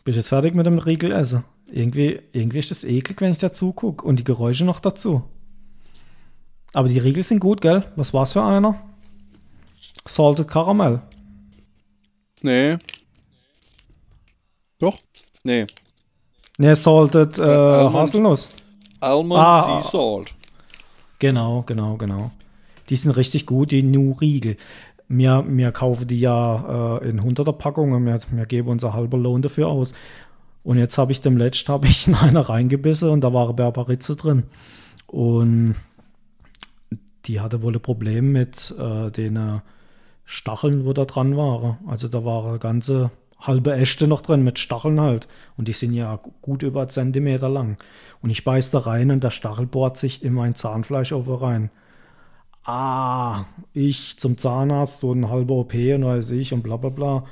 Bist du jetzt fertig mit dem Riegelessen? Irgendwie ist das eklig, wenn ich dazu gucke. Und die Geräusche noch dazu. Aber die Riegel sind gut, gell? Was war's für einer? Salted Caramel. Nee. Doch? Nee. Nee, Salted Haselnuss. Almond Sea Salt. Genau. Die sind richtig gut, die Nu-Riegel. Wir kaufen die ja in 100er Packungen. Wir geben unser halber Lohn dafür aus. Und jetzt habe ich in einer reingebissen und da war Berberitze drin. Und die hatte wohl ein Problem mit den Stacheln, wo da dran waren. Also da waren ganze halbe Äste noch drin mit Stacheln halt. Und die sind ja gut über 1 Zentimeter lang. Und ich beiß da rein und der Stachel bohrt sich in mein Zahnfleisch over rein. Ich zum Zahnarzt, so eine halbe OP und weiß ich und bla bla bla.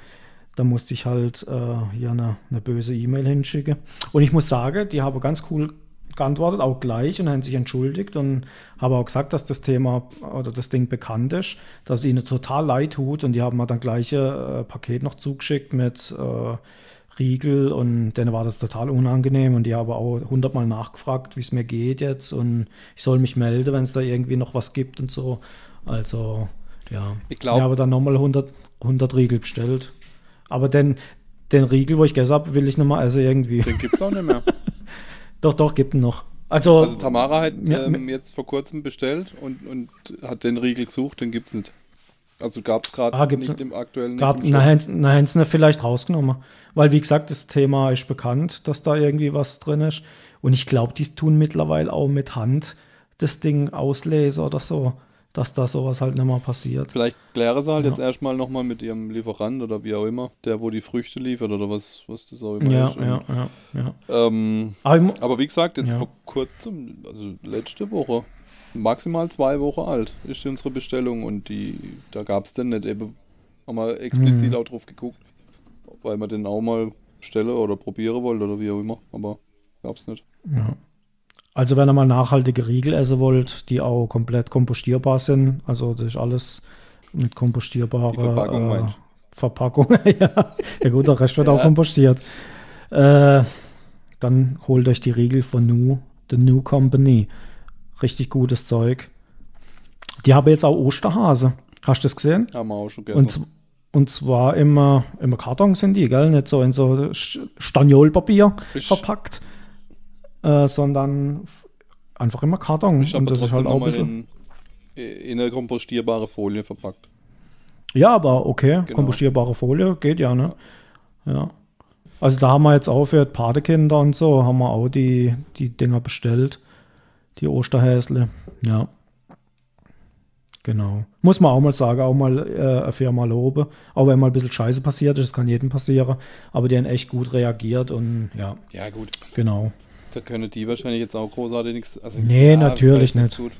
Da musste ich halt hier eine böse E-Mail hinschicken. Und ich muss sagen, die habe ganz cool geantwortet, auch gleich, und haben sich entschuldigt und haben auch gesagt, dass das Thema oder das Ding bekannt ist, dass es ihnen total leid tut, und die haben mir dann gleiche Paket noch zugeschickt mit Riegel, und denen war das total unangenehm, und die haben auch 100-mal nachgefragt, wie es mir geht jetzt, und ich soll mich melden, wenn es da irgendwie noch was gibt und so. Also ja, ich habe dann nochmal 100 Riegel bestellt, aber den Riegel, wo ich gegessen habe, will ich nochmal also irgendwie. Den gibt es auch nicht mehr. Doch, gibt ihn noch. Also Tamara hat jetzt vor kurzem bestellt und hat den Riegel gesucht, den gibt's nicht. Also gab es gerade nicht im aktuellen... Nein, hätten sie vielleicht rausgenommen. Weil, wie gesagt, das Thema ist bekannt, dass da irgendwie was drin ist. Und ich glaube, die tun mittlerweile auch mit Hand das Ding auslesen oder so, dass da sowas halt nicht mehr passiert. Vielleicht klären sie halt jetzt erstmal nochmal mit ihrem Lieferant oder wie auch immer, der, wo die Früchte liefert oder was das auch immer ist. Ja. Aber wie gesagt, jetzt vor kurzem, also letzte Woche, maximal 2 Wochen alt, ist unsere Bestellung, und da gab es den nicht, eben haben wir explizit auch drauf geguckt, weil wir den auch mal bestellen oder probieren wollen oder wie auch immer, aber gab es nicht. Ja. Also wenn ihr mal nachhaltige Riegel essen wollt, die auch komplett kompostierbar sind, also das ist alles mit kompostierbarer Verpackung. Ja. Der gute Rest wird auch kompostiert. Dann holt euch die Riegel von Nu, The New Company. Richtig gutes Zeug. Die haben jetzt auch Osterhase. Hast du das gesehen? Ja, wir auch schon gerne. Und zwar im Karton sind die, gell? Nicht so in so Stagnolpapier verpackt, sondern einfach im Karton. Und das ist halt auch ein bisschen in eine kompostierbare Folie verpackt. Ja, aber okay, genau. Kompostierbare Folie geht ja, ne? Ja. Ja. Also da haben wir jetzt auch für die Patenkinder und so, haben wir auch die Dinger bestellt, die Osterhäsle. Ja. Genau. Muss man auch mal sagen, auch mal eine Firma loben. Auch wenn mal ein bisschen Scheiße passiert ist, das kann jedem passieren. Aber die haben echt gut reagiert und ja. Ja, gut. Genau. Da können die wahrscheinlich jetzt auch großartig nichts. Also nee, natürlich nicht. Gut.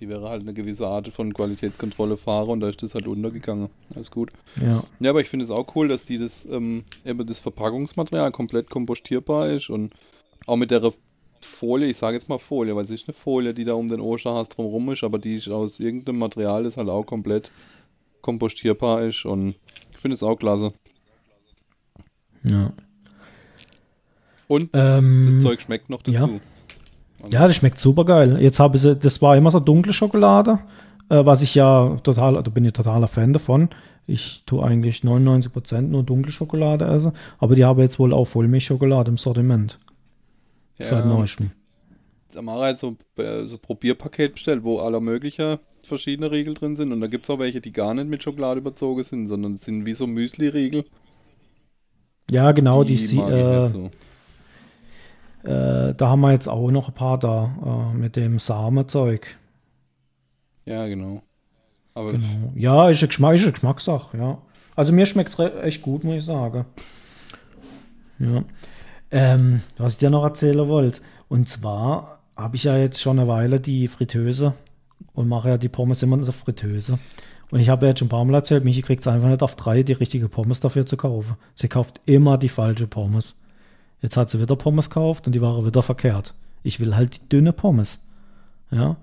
Die wäre halt eine gewisse Art von Qualitätskontrolle fahren und da ist das halt untergegangen. Alles gut. Ja. Ja, aber ich finde es auch cool, dass die das, eben das Verpackungsmaterial komplett kompostierbar ist und auch mit der Folie, ich sage jetzt mal Folie, weil es ist eine Folie, die da um den Osterhase drumherum ist, aber die ist aus irgendeinem Material, das halt auch komplett kompostierbar ist und ich finde es auch klasse. Ja. Und das Zeug schmeckt noch dazu. Ja. Ja, das schmeckt super geil. Jetzt habe ich, das war immer so dunkle Schokolade, was ich ja total, da bin ich totaler Fan davon. Ich tue eigentlich 99% nur dunkle Schokolade essen, aber die haben jetzt wohl auch Vollmilchschokolade im Sortiment. Ja, seit Neuestem. Amara hat so Probierpaket bestellt, wo aller möglicher verschiedene Riegel drin sind und da gibt es auch welche, die gar nicht mit Schokolade überzogen sind, sondern sind wie so Müsli-Riegel. Ja, genau, die so. Da haben wir jetzt auch noch ein paar da mit dem Samenzeug. Ja, genau. Aber genau. Ja, ist eine Geschmackssache, ja. Also mir schmeckt es echt gut, muss ich sagen. Ja. Was ich dir noch erzählen wollte, und zwar habe ich ja jetzt schon eine Weile die Fritteuse und mache ja die Pommes immer in der Fritteuse. Und ich habe ja jetzt schon ein paar Mal erzählt, Michi kriegt es einfach nicht auf drei, die richtige Pommes dafür zu kaufen. Sie kauft immer die falsche Pommes. Jetzt hat sie wieder Pommes gekauft und die waren wieder verkehrt. Ich will halt die dünne Pommes. Ja?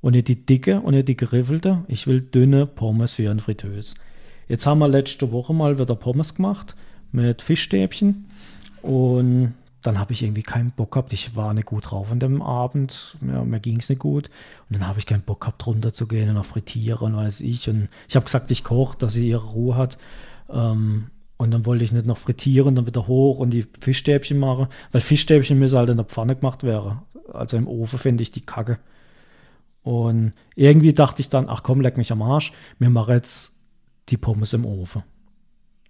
Und nicht die dicke und nicht die geriffelte. Ich will dünne Pommes für ihren Fritteuse. Jetzt haben wir letzte Woche mal wieder Pommes gemacht mit Fischstäbchen. Und dann habe ich irgendwie keinen Bock gehabt. Ich war nicht gut drauf an dem Abend. Ja, mir ging es nicht gut. Und dann habe ich keinen Bock gehabt, runterzugehen und noch frittieren, weiß ich. Und ich habe gesagt, ich koche, dass sie ihre Ruhe hat. Und dann wollte ich nicht noch frittieren, dann wieder hoch und die Fischstäbchen machen, weil Fischstäbchen müssen halt in der Pfanne gemacht werden. Also im Ofen finde ich die Kacke. Und irgendwie dachte ich dann, ach komm, leck mich am Arsch, wir machen jetzt die Pommes im Ofen.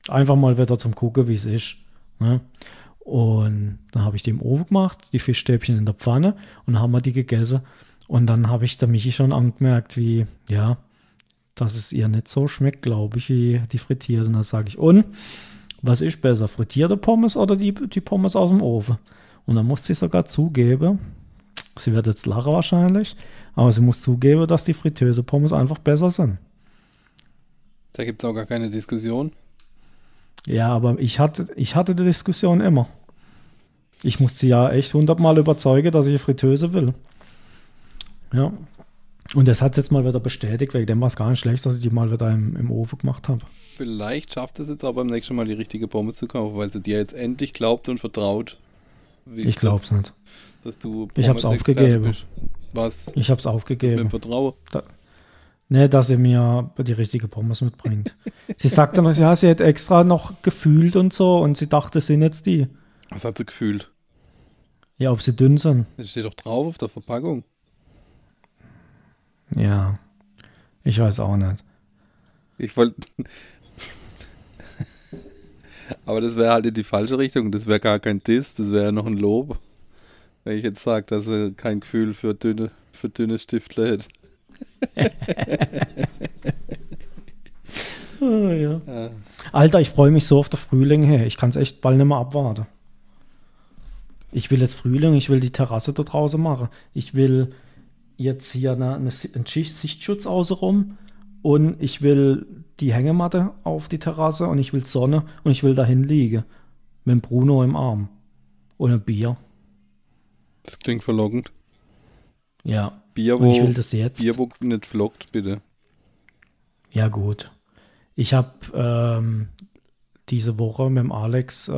Einfach mal wieder zum Gucken, wie es ist. Ne? Und dann habe ich die im Ofen gemacht, die Fischstäbchen in der Pfanne und haben wir die gegessen. Und dann habe ich der Michi schon angemerkt, wie, ja, dass es ihr nicht so schmeckt, glaube ich, wie die frittierte. Und dann sage ich, und was ist besser, frittierte Pommes oder die Pommes aus dem Ofen? Und dann muss sie sogar zugeben, sie wird jetzt lachen wahrscheinlich, aber sie muss zugeben, dass die fritteuse Pommes einfach besser sind. Da gibt es auch gar keine Diskussion. Ja, aber ich hatte die Diskussion immer. Ich musste sie ja echt 100-mal überzeugen, dass ich fritteuse will. Ja. Und das hat es jetzt mal wieder bestätigt, wegen dem war es gar nicht schlecht, dass ich die mal wieder im Ofen gemacht habe. Vielleicht schafft es jetzt aber beim nächsten Mal die richtige Pommes zu kaufen, weil sie dir jetzt endlich glaubt und vertraut. Ich glaub's nicht. Dass du Pommes, ich hab's aufgegeben. Bist. Was? Ich hab's aufgegeben. Das mit Vertrauen? Dass sie mir die richtige Pommes mitbringt. Sie sagt dann, ja, sie hätte extra noch gefühlt und so und sie dachte, es sind jetzt die. Was hat sie gefühlt? Ja, ob sie dünn sind. Das steht doch drauf auf der Verpackung. Ja, ich weiß auch nicht. Ich wollte. Aber das wäre halt in die falsche Richtung. Das wäre gar kein Diss, das wäre noch ein Lob. Wenn ich jetzt sage, dass er kein Gefühl für dünne Stiftle hätte. Oh, ja. Alter, ich freue mich so auf den Frühling her. Ich kann es echt bald nicht mehr abwarten. Ich will jetzt Frühling, ich will die Terrasse da draußen machen. Ich will jetzt hier einen Sichtschutz außenrum und ich will die Hängematte auf die Terrasse und ich will Sonne und ich will dahin liegen mit Bruno im Arm und ein Bier. Das klingt verlockend. Ja. Bier, wo, und ich will das jetzt. Bier, wo nicht vloggt, bitte. Ja, gut. Ich habe diese Woche mit dem Alex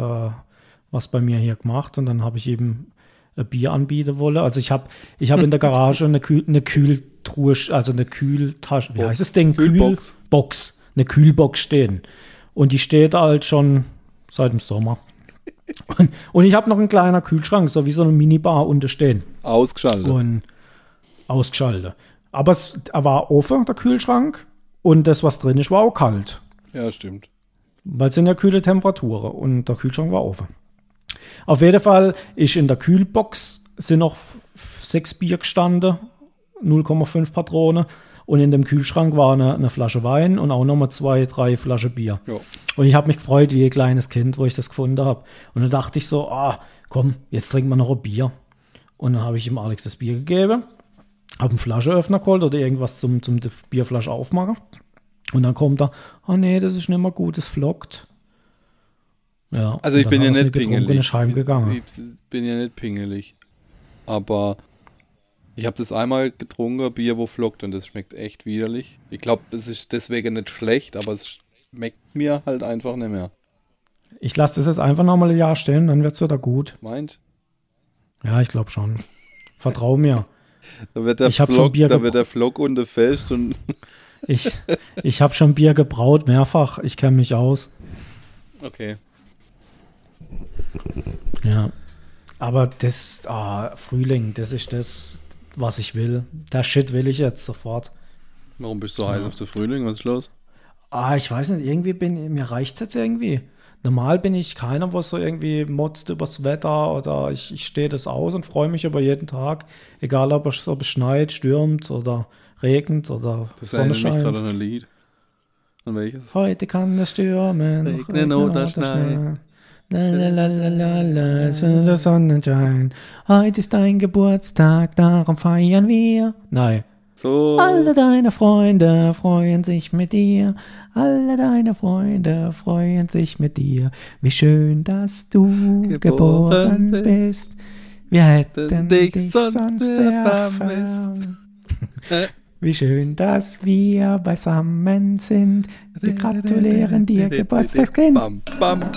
was bei mir hier gemacht und dann habe ich eben ein Bier anbieten wollen. Also ich hab in der Garage eine Kühltruhe, also eine Kühltasche, wie heißt es denn? Kühlbox. Box. Eine Kühlbox stehen. Und die steht halt schon seit dem Sommer. Und ich habe noch einen kleinen Kühlschrank, so wie so eine Minibar unten stehen. Ausgeschaltet. Und ausgeschaltet. Aber es war offen, der Kühlschrank. Und das, was drin ist, war auch kalt. Ja, stimmt. Weil es sind ja kühle Temperaturen. Und der Kühlschrank war offen. Auf jeden Fall ist in der Kühlbox sind noch 6 Bier gestanden, 0,5 Patronen. Und in dem Kühlschrank war eine Flasche Wein und auch nochmal 2, 3 Flaschen Bier. Jo. Und ich habe mich gefreut wie ein kleines Kind, wo ich das gefunden habe. Und dann dachte ich so, komm, jetzt trinken wir noch ein Bier. Und dann habe ich ihm Alex das Bier gegeben, habe einen Flaschenöffner geholt oder irgendwas zum Bierflasche aufmachen. Und dann kommt er, nee, das ist nicht mehr gut, das flockt. Ja, also ich bin ja nicht pingelig. Ich bin ja nicht pingelig. Aber ich habe das einmal getrunken, Bier, wo flockt, und das schmeckt echt widerlich. Ich glaube, das ist deswegen nicht schlecht, aber es schmeckt mir halt einfach nicht mehr. Ich lasse das jetzt einfach nochmal ein Jahr stehen, dann wird es wieder gut. Meint? Ja, ich glaube schon. Vertrau mir. Da wird der Flock unterfälscht und ich habe schon Bier gebraut, mehrfach. Ich kenne mich aus. Okay. Ja. Aber das Frühling, das ist das, was ich will. Der Shit will ich jetzt sofort. Warum bist du so heiß auf den Frühling? Was ist los? Ich weiß nicht. Irgendwie mir reicht es jetzt irgendwie. Normal bin ich keiner, was so irgendwie motzt übers Wetter oder ich stehe das aus und freue mich über jeden Tag. Egal, ob es schneit, stürmt oder regnet oder Sonne scheint. Das ist gerade ein Lied. An welches? Heute kann es stürmen. Regnen oder schneien. Lalalala, der Sonnenschein. Heute ist dein Geburtstag, darum feiern wir. Nein. So. Alle deine Freunde freuen sich mit dir. Alle deine Freunde freuen sich mit dir. Wie schön, dass du geboren bist. Wir hätten dich sonst vermisst. Wie schön, dass wir beisammen sind. Wir gratulieren dir, Geburtstagskind. Bam, bam.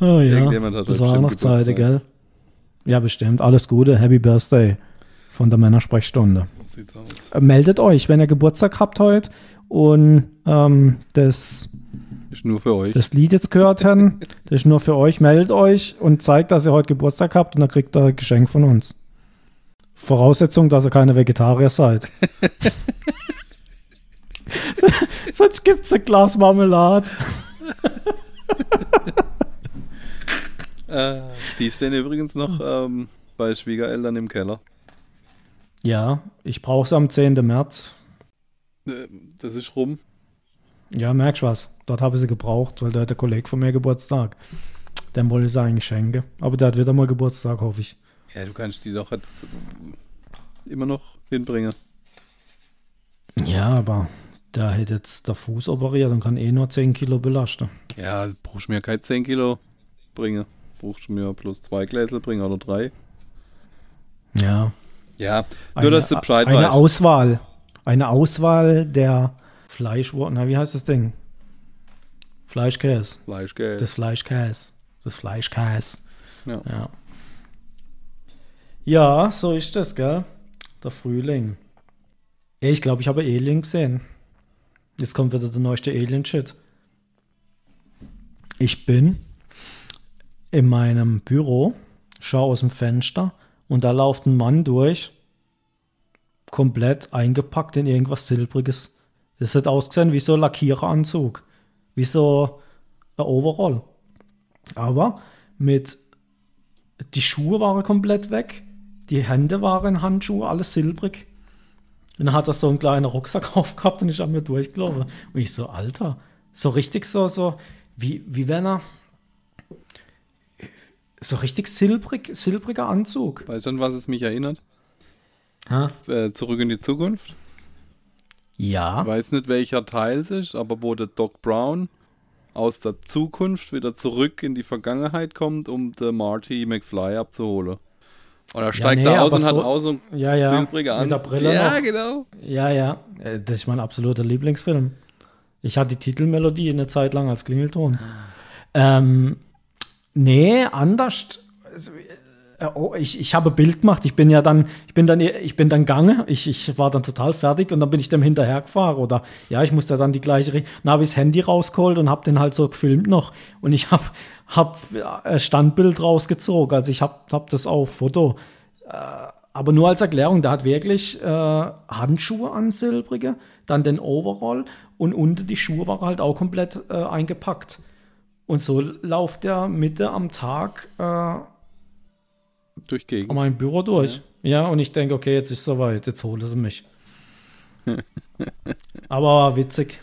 Oh ja, das war auch noch Zeit, gell? Ja, bestimmt. Alles Gute, Happy Birthday von der Männersprechstunde. Meldet euch, wenn ihr Geburtstag habt heute und das ist nur für euch. Das Lied jetzt gehört haben, das ist nur für euch. Meldet euch und zeigt, dass ihr heute Geburtstag habt und dann kriegt ihr ein Geschenk von uns. Voraussetzung, dass ihr keine Vegetarier seid. Sonst gibt es ein Glas Marmelade. Die stehen übrigens noch bei Schwiegereltern im Keller. Ja, ich brauche es am 10. März. Das ist rum. Ja, merkst du was. Dort habe ich sie gebraucht, weil da hat der Kollege von mir Geburtstag. Dem wollte ich sie eigentlich schenken. Aber der hat wieder mal Geburtstag, hoffe ich. Ja, du kannst die doch jetzt immer noch hinbringen. Ja, aber da hätte jetzt der Fuß operiert und kann nur 10 Kilo belasten. Ja, brauchst du mir keine 10 Kilo bringen. Brauchst du mir plus 2 Gläser bringen oder 3. Ja. Ja, nur dass du Bescheid weißt. Eine Auswahl der Fleischwurst. Na, wie heißt das Ding? Fleischkäse. Fleischkäse. Das Fleischkäse. Ja. Ja, so ist das, gell? Der Frühling. Ich glaube, ich habe Alien gesehen. Jetzt kommt wieder der neueste Alien-Shit. Ich bin in meinem Büro, schaue aus dem Fenster und da läuft ein Mann durch, komplett eingepackt in irgendwas Silbriges. Das hat ausgesehen wie so ein Lackiereranzug, wie so ein Overall. Aber die Schuhe waren komplett weg, die Hände waren in Handschuhe, alles silbrig. Und dann hat er so einen kleinen Rucksack aufgehabt und ich habe mir durchgelaufen. Und ich so, Alter, so richtig so wie wenn er so richtig silbriger Anzug. Weißt du, an was es mich erinnert? Zurück in die Zukunft. Ja. Ich weiß nicht, welcher Teil es ist, aber wo der Doc Brown aus der Zukunft wieder zurück in die Vergangenheit kommt, um den Marty McFly abzuholen. Und er steigt da aus und so, hat auch so einen silbrigen Anzug. Mit der Brille noch. Genau. Ja. Das ist mein absoluter Lieblingsfilm. Ich hatte die Titelmelodie eine Zeit lang als Klingelton. Anders. Oh, ich habe ein Bild gemacht. Ich bin dann gegangen. Ich war dann total fertig und dann bin ich dem hinterher gefahren. Oder ja, ich musste dann die gleiche Richtung. Dann habe ich das Handy rausgeholt und habe den halt so gefilmt noch. Und ich habe ein Standbild rausgezogen. Also ich habe das auf Foto. Aber nur als Erklärung, der hat wirklich Handschuhe an, silbrige, dann den Overall und unter die Schuhe war halt auch komplett eingepackt. Und so läuft der Mitte am Tag durch Gegend. An meinem Büro durch. Ja, und ich denke, okay, jetzt ist es soweit, jetzt holen sie mich. Aber witzig.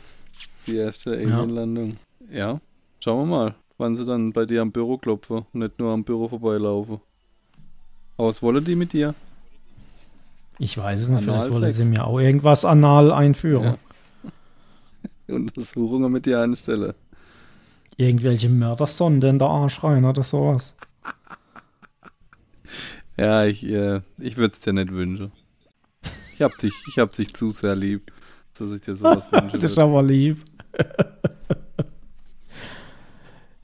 Die erste Alien-Landung. Ja, schauen wir mal, wann sie dann bei dir am Büro klopfen und nicht nur am Büro vorbeilaufen. Aber was wollen die mit dir? Ich weiß es nicht, vielleicht wollen sie mir auch irgendwas anal einführen. Ja. Untersuchungen mit dir anstelle. Irgendwelche Mördersonden in der Arsch rein oder sowas. Ja, ich würde es dir nicht wünschen. Ich hab dich zu sehr lieb, dass ich dir sowas wünsche. Das ist aber lieb.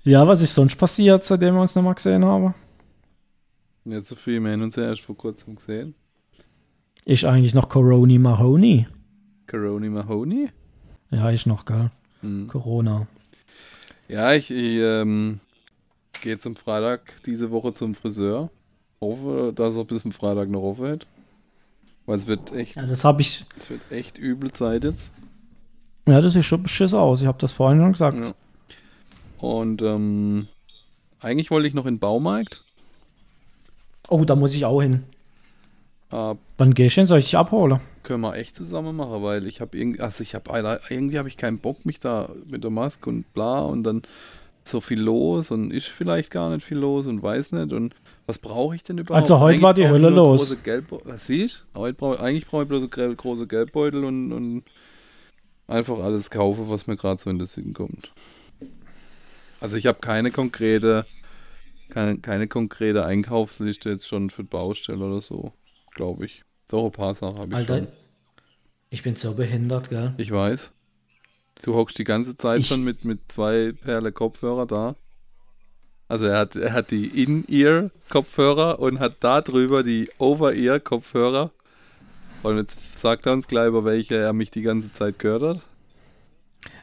Ja, was ist sonst passiert, seitdem wir uns nicht mal gesehen haben? Ja, so viel. Wir haben uns ja erst vor kurzem gesehen. Ist eigentlich noch Corona Mahoney. Corona Mahoney? Ja, ist noch, gell? Mhm. Corona. Ja, ich gehe zum Freitag diese Woche zum Friseur. Hoffe, dass er bis zum Freitag noch offen hat. Weil es wird echt. Ja, das habe ich. Es wird echt übel Zeit jetzt. Ja, das sieht schon beschissen aus. Ich habe das vorhin schon gesagt. Ja. Und eigentlich wollte ich noch in den Baumarkt. Oh, da muss ich auch hin. Wann geh ich hin? Soll ich dich abholen? Können wir echt zusammen machen, weil ich habe keinen Bock, mich da mit der Maske und bla und dann so viel los und ist vielleicht gar nicht viel los und weiß nicht und was brauche ich denn überhaupt? Also heute eigentlich war die Hölle los. Was siehst du? Eigentlich brauche ich bloß große Geldbeutel und einfach alles kaufen, was mir gerade so in den Sinn kommt. Also ich habe keine konkrete Einkaufsliste jetzt schon für die Baustelle oder so, glaube ich. Doch, ein paar Sachen habe ich schon. Ich bin so behindert, gell? Ich weiß. Du hockst die ganze Zeit schon mit zwei Perle Kopfhörer da. Also er hat die In-Ear-Kopfhörer und hat da drüber die Over-Ear-Kopfhörer. Und jetzt sagt er uns gleich, über welche er mich die ganze Zeit gehört hat.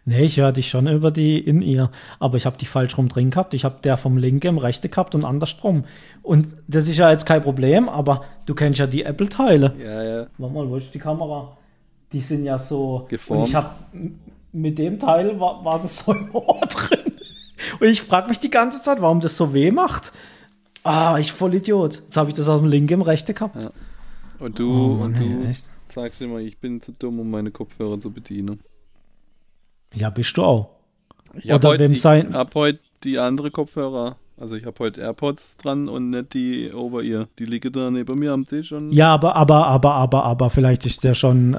Nee, ich höre dich schon über die In-Ear, aber ich habe die falsch rum drin gehabt. Ich habe der vom linken im rechten gehabt und andersrum. Und das ist ja jetzt kein Problem, aber du kennst ja die Apple-Teile. Ja. Warte mal, wo ist die Kamera? Die sind ja so geformt. Und ich habe mit dem Teil war das so im Ohr drin. Und ich frage mich die ganze Zeit, warum das so weh macht. Ich voll Idiot. Jetzt habe ich das aus dem linken im rechten gehabt. Ja. Und du sagst immer, ich bin zu dumm, um meine Kopfhörer zu bedienen. Ja, bist du auch. Ich hab heute die andere Kopfhörer. Also ich habe heute AirPods dran und nicht die Over-Ear. Die liegen da neben mir am Tisch. Ja, aber vielleicht ist der schon,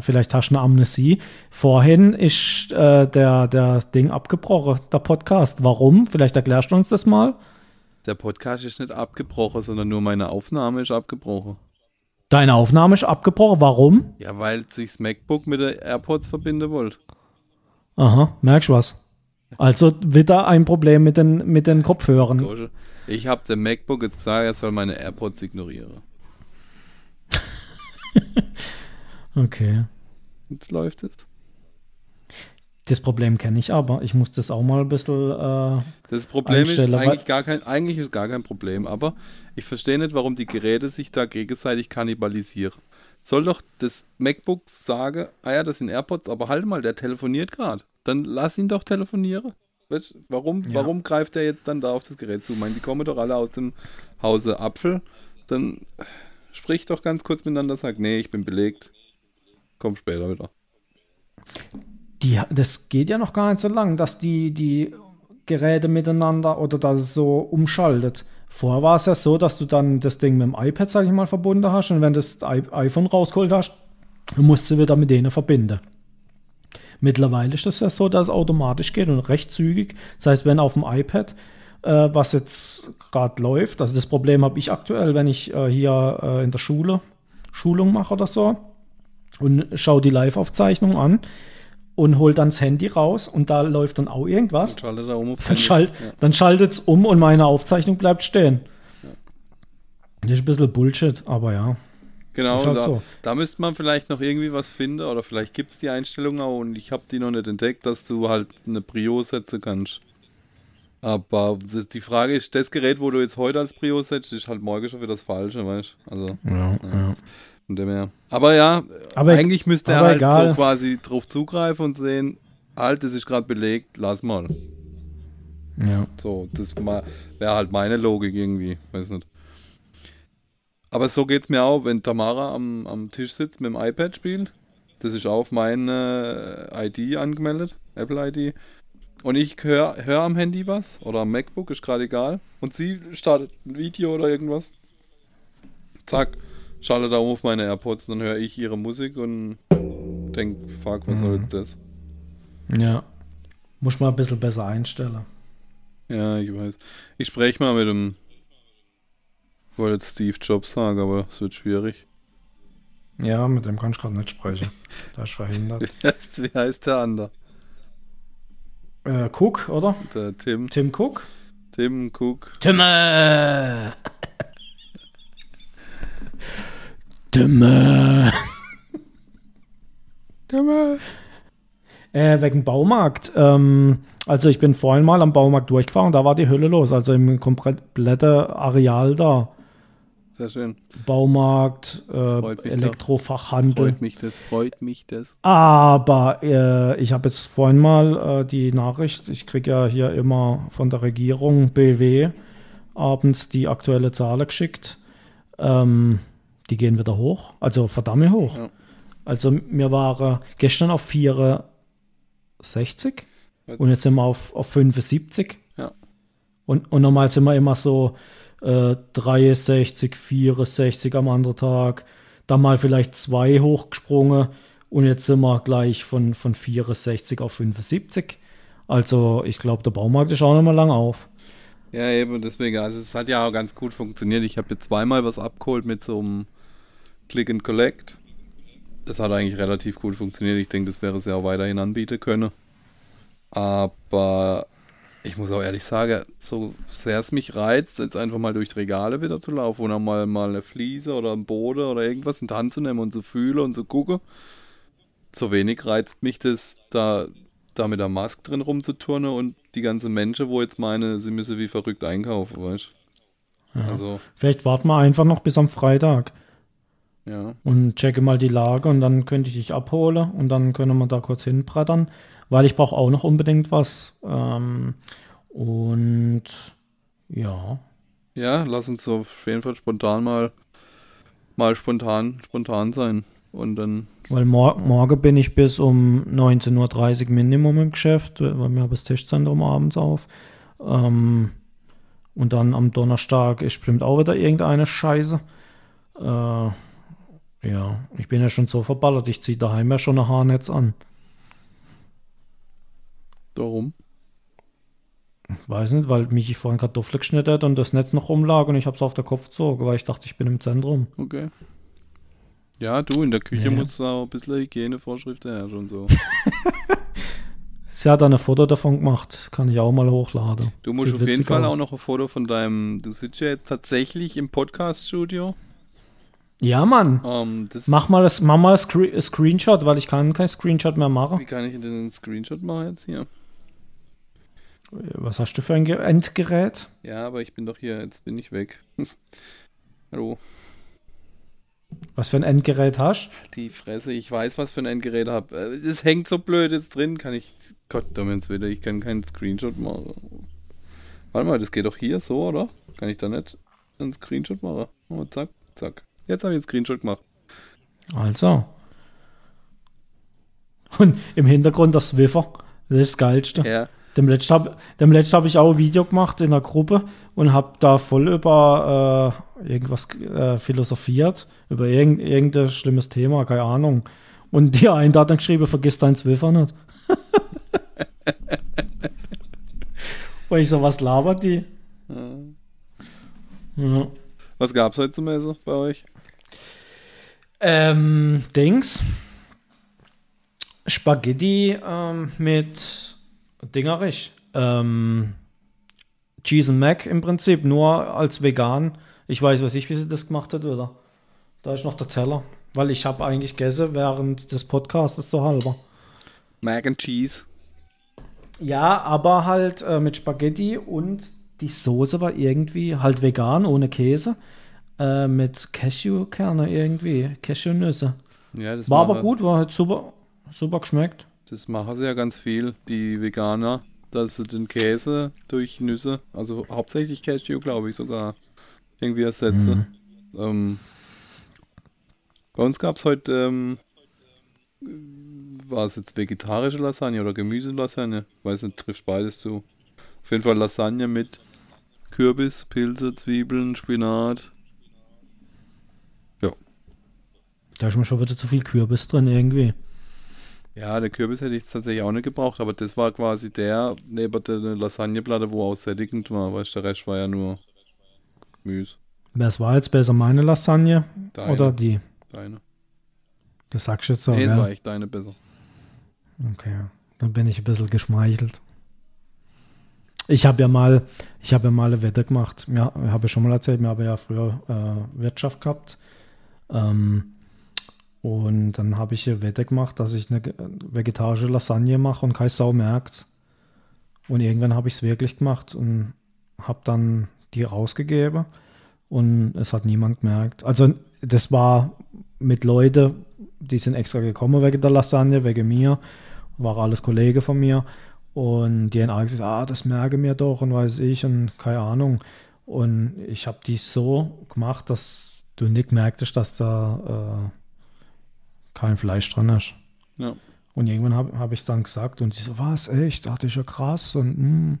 vielleicht hast du eine Amnesie. Vorhin ist der Ding abgebrochen, der Podcast. Warum? Vielleicht erklärst du uns das mal. Der Podcast ist nicht abgebrochen, sondern nur meine Aufnahme ist abgebrochen. Deine Aufnahme ist abgebrochen? Warum? Ja, weil sich das MacBook mit der AirPods verbinden wollte. Aha, merkst du was? Also wieder ein Problem mit den Kopfhörern. Ich habe dem MacBook jetzt gesagt, er soll meine AirPods ignorieren. Okay. Jetzt läuft es. Das Problem kenne ich aber. Ich muss das auch mal ein bisschen das Problem einstellen, ist eigentlich gar kein Problem, aber ich verstehe nicht, warum die Geräte sich da gegenseitig kannibalisieren. Soll doch das MacBook sagen, das sind AirPods, aber halt mal, der telefoniert gerade. Dann lass ihn doch telefonieren. Weißt, warum greift er jetzt dann da auf das Gerät zu? Ich meine, die kommen doch alle aus dem Hause Apfel. Dann sprich doch ganz kurz miteinander, sag, nee, ich bin belegt. Komm später wieder. Das geht ja noch gar nicht so lang, dass die Geräte miteinander oder dass es so umschaltet. Vorher war es ja so, dass du dann das Ding mit dem iPad, sag ich mal, verbunden hast und wenn das iPhone rausgeholt hast, musst du wieder mit denen verbinden. Mittlerweile ist das ja so, dass es automatisch geht und recht zügig. Das heißt, wenn auf dem iPad was jetzt gerade läuft, also das Problem habe ich aktuell, wenn ich hier in der Schule Schulung mache oder so und schaue die Live-Aufzeichnung an und hole dann das Handy raus und da läuft dann auch irgendwas. Dann schaltet es um und meine Aufzeichnung bleibt stehen. Ja. Das ist ein bisschen Bullshit, aber ja. Genau, halt da müsste man vielleicht noch irgendwie was finden oder vielleicht gibt es die Einstellung auch und ich habe die noch nicht entdeckt, dass du halt eine Prio setzen kannst. Aber die Frage ist, das Gerät, wo du jetzt heute als Prio setzt, ist halt morgen schon wieder das Falsche, weißt du? Also, ja. Und dem her. Aber ja, eigentlich müsste er halt egal. So quasi drauf zugreifen und sehen, halt, das ist gerade belegt, lass mal. Ja. So, das wäre halt meine Logik irgendwie, weiß nicht. Aber so geht es mir auch, wenn Tamara am Tisch sitzt mit dem iPad spielt. Das ist auf meine ID angemeldet, Apple-ID. Und ich höre am Handy was oder am MacBook, ist gerade egal. Und sie startet ein Video oder irgendwas. Zack, schaltet da auf meine AirPods und dann höre ich ihre Musik und denke, fuck, was soll jetzt das? Ja, muss man ein bisschen besser einstellen. Ja, ich weiß. Ich spreche mal mit dem... Ich wollte jetzt Steve Jobs sagen, aber es wird schwierig. Ja, mit dem kann ich gerade nicht sprechen. Da ist verhindert. Wie heißt der andere? Cook, oder? Der Tim. Tim Cook? Tim Cook. Timme! Timme! Timme! Wegen Baumarkt. Also ich bin vorhin mal am Baumarkt durchgefahren, da war die Hölle los. Also im kompletten Areal da. Sehr schön. Baumarkt, Elektrofachhandel. Freut mich das. Aber ich habe jetzt vorhin mal die Nachricht, ich kriege ja hier immer von der Regierung BW abends die aktuelle Zahl geschickt. Die gehen wieder hoch, also verdammt hoch. Ja. Also wir waren gestern auf 64 und jetzt sind wir auf 75. Ja. Und normal sind wir immer so 63, 64 am anderen Tag, dann mal vielleicht 2 hochgesprungen und jetzt sind wir gleich von 64 auf 75. Also ich glaube, der Baumarkt ist auch noch mal lang auf. Ja, eben, deswegen, also es hat ja auch ganz gut funktioniert. Ich habe jetzt zweimal was abgeholt mit so einem Click and Collect. Das hat eigentlich relativ gut funktioniert. Ich denke, das wäre es ja auch weiterhin anbieten können. Aber ich muss auch ehrlich sagen, so sehr es mich reizt, jetzt einfach mal durch die Regale wieder zu laufen und dann mal eine Fliese oder einen Boden oder irgendwas in die Hand zu nehmen und zu fühlen und zu gucken, so wenig reizt mich das, da mit der Maske drin rumzuturnen und die ganzen Menschen, wo jetzt meine, sie müssen wie verrückt einkaufen, weißt du? Ja. Also, vielleicht warten wir einfach noch bis am Freitag. Ja. Und checke mal die Lage und dann könnte ich dich abholen und dann können wir da kurz hinbrettern, weil ich brauche auch noch unbedingt was. Und ja. Ja, lass uns auf jeden Fall spontan mal spontan sein. Und dann. Weil morgen bin ich bis um 19.30 Uhr Minimum im Geschäft, weil wir haben das Tischzentrum abends auf. Und dann am Donnerstag ist bestimmt auch wieder irgendeine Scheiße. Ja, ich bin ja schon so verballert, ich ziehe daheim ja schon ein Haarnetz an. Warum? Weiß nicht, weil Michi vorhin Kartoffeln geschnitten hat und das Netz noch rumlag und ich habe es auf der Kopf gezogen, weil ich dachte, ich bin im Zentrum. Okay. Ja, du, in der Küche musst du auch ein bisschen Hygienevorschriften herrschen und so. Sie hat ein Foto davon gemacht, kann ich auch mal hochladen. Du musst auf jeden Fall auch noch ein Foto von deinem, du sitzt ja jetzt tatsächlich im Podcast-Studio. Ja, Mann. Mach mal Screenshot, weil ich keinen Screenshot mehr mache. Wie kann ich denn einen Screenshot machen jetzt hier? Was hast du für ein Endgerät? Ja, aber ich bin doch hier, jetzt bin ich weg. Hallo. Was für ein Endgerät hast du? Die Fresse, ich weiß, was für ein Endgerät hab. Es hängt so blöd jetzt drin, kann ich... Gott, damit wieder, ich kann keinen Screenshot machen. Warte mal, das geht doch hier so, oder? Kann ich da nicht einen Screenshot machen? Oh, zack, zack. Jetzt habe ich einen Screenshot gemacht. Also. Und im Hintergrund das Swiffer. Das ist das Geilste. Ja. Dem letzten habe ich auch ein Video gemacht in der Gruppe und habe da voll über irgendwas philosophiert. Über irgendein schlimmes Thema, keine Ahnung. Und die einen hat dann geschrieben, vergiss deinen Zwölfer nicht. Und ich so, was labert die? Ja. Was gab's heute zum Essen bei euch? Dings. Spaghetti mit Dingerich. Cheese and Mac im Prinzip, nur als vegan. Ich weiß nicht, wie sie das gemacht hat, oder? Da ist noch der Teller. Weil ich habe eigentlich gegessen während des Podcasts so halber. Mac and Cheese. Ja, aber halt mit Spaghetti und die Soße war irgendwie halt vegan, ohne Käse. Mit Cashewkerne irgendwie, Cashewnüsse. Ja, das war aber gut, war halt super, super geschmeckt. Das machen sie ja ganz viel, die Veganer, dass sie den Käse durch Nüsse, also hauptsächlich Cashew, glaube ich, sogar irgendwie ersetzen. Mhm. Bei uns gab es heute, war es jetzt vegetarische Lasagne oder Gemüselasagne? Weiß nicht, trifft beides zu. Auf jeden Fall Lasagne mit Kürbis, Pilze, Zwiebeln, Spinat. Ja. Da ist mir schon wieder zu viel Kürbis drin irgendwie. Ja, der Kürbis hätte ich jetzt tatsächlich auch nicht gebraucht, aber das war quasi der neben der Lasagneplatte, wo auch sättigend war, weil der Rest war ja nur Gemüse. Was war jetzt besser, meine Lasagne deine oder die? Deine. Das sagst du jetzt so. Nee, es war echt deine besser. Okay, dann bin ich ein bisschen geschmeichelt. Ich habe ja mal eine Wette gemacht. Ja, habe ich schon mal erzählt, wir haben ja früher Wirtschaft gehabt. Und dann habe ich eine Wette gemacht, dass ich eine vegetarische Lasagne mache und keine Sau merkt. Und irgendwann habe ich es wirklich gemacht und habe dann die rausgegeben und es hat niemand gemerkt. Also das war mit Leuten, die sind extra gekommen wegen der Lasagne, wegen mir, war alles Kollege von mir und die haben alle gesagt, das merke mir doch und weiß ich und keine Ahnung. Und ich habe die so gemacht, dass du nicht merktest, dass da kein Fleisch dran ist. Ja. Und irgendwann habe ich dann gesagt und sie so, was, echt? Das ist ja krass. Und,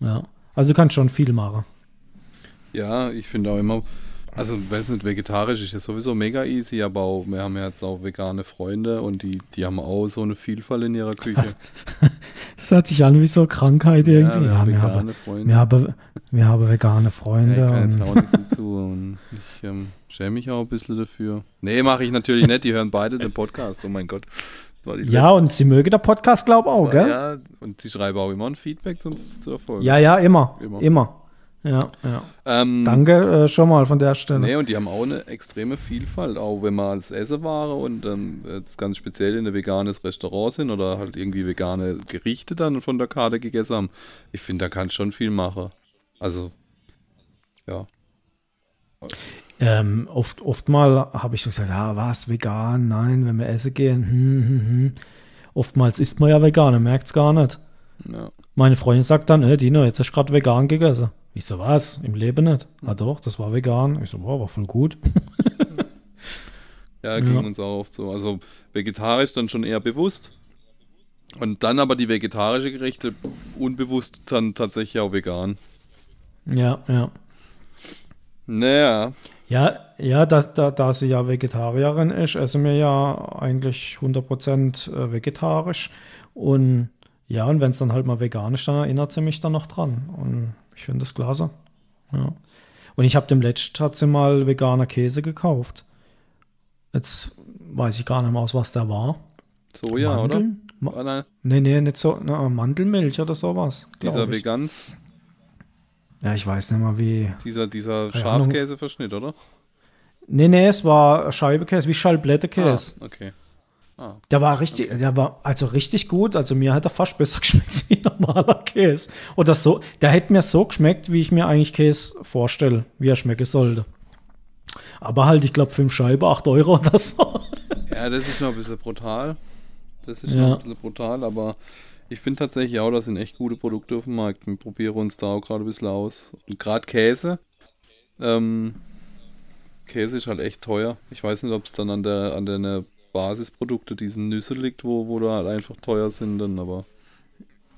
ja. Also du kannst schon viel machen. Ja, ich finde auch immer, also weiß nicht, vegetarisch ist ja sowieso mega easy, aber auch, wir haben ja jetzt auch vegane Freunde und die haben auch so eine Vielfalt in ihrer Küche. Das hört sich an wie so eine Krankheit irgendwie. Ja, wir haben vegane Freunde. Ja, ich kann jetzt auch nichts dazu und ich schäme mich auch ein bisschen dafür. Nee, mache ich natürlich nicht, die hören beide den Podcast, oh mein Gott. Ja, und sie mögen den Podcast, glaube ich, auch, gell? Ja, und sie schreiben auch immer ein Feedback zur Folge. Ja, immer. Ja. Danke schon mal von der Stelle. Nee, und die haben auch eine extreme Vielfalt, auch wenn wir als Essenware und jetzt ganz speziell in ein veganes Restaurant sind oder halt irgendwie vegane Gerichte dann von der Karte gegessen haben. Ich finde, da kannst schon viel machen. Also, ja. Oftmal habe ich so gesagt, was, vegan? Nein, wenn wir essen gehen. Oftmals isst man ja vegan, man merkt es gar nicht. Ja. Meine Freundin sagt dann, Dino, jetzt hast du gerade vegan gegessen. Ich so, was? Im Leben nicht? Ah doch, das war vegan. Ich so, wow, war voll gut. Ja, ging uns auch oft so. Also vegetarisch dann schon eher bewusst. Und dann aber die vegetarische Gerichte unbewusst dann tatsächlich auch vegan. Ja. Naja. Ja, da sie ja Vegetarierin ist, essen wir ja eigentlich 100% vegetarisch. Und ja, und wenn es dann halt mal vegan ist, dann erinnert sie mich dann noch dran. Und ich finde das klasse. Ja. Und ich habe dem letzten mal veganer Käse gekauft. Jetzt weiß ich gar nicht mehr aus, was der war. Soja, Mandeln? Oder? Nee, nicht so. Mandelmilch oder sowas. Dieser Veganz? Ja, ich weiß nicht mal wie. Dieser Schafskäseverschnitt, oder? Nee, es war Scheibekäse, wie Schallblättekäse. Ah, okay. Der war richtig, okay. Der war also richtig gut. Also mir hat er fast besser geschmeckt wie normaler Käse. Oder so, der hätte mir so geschmeckt, wie ich mir eigentlich Käse vorstelle, wie er schmecken sollte. Aber halt, ich glaube, 5 Scheiben, 8 € oder so. Ja, das ist noch ein bisschen brutal. Aber ich finde tatsächlich auch, da sind echt gute Produkte auf dem Markt. Wir probieren uns da auch gerade ein bisschen aus. Und gerade Käse. Käse ist halt echt teuer. Ich weiß nicht, ob es dann an der Basisprodukte, diesen Nüsse liegt, wo da halt einfach teuer sind dann, aber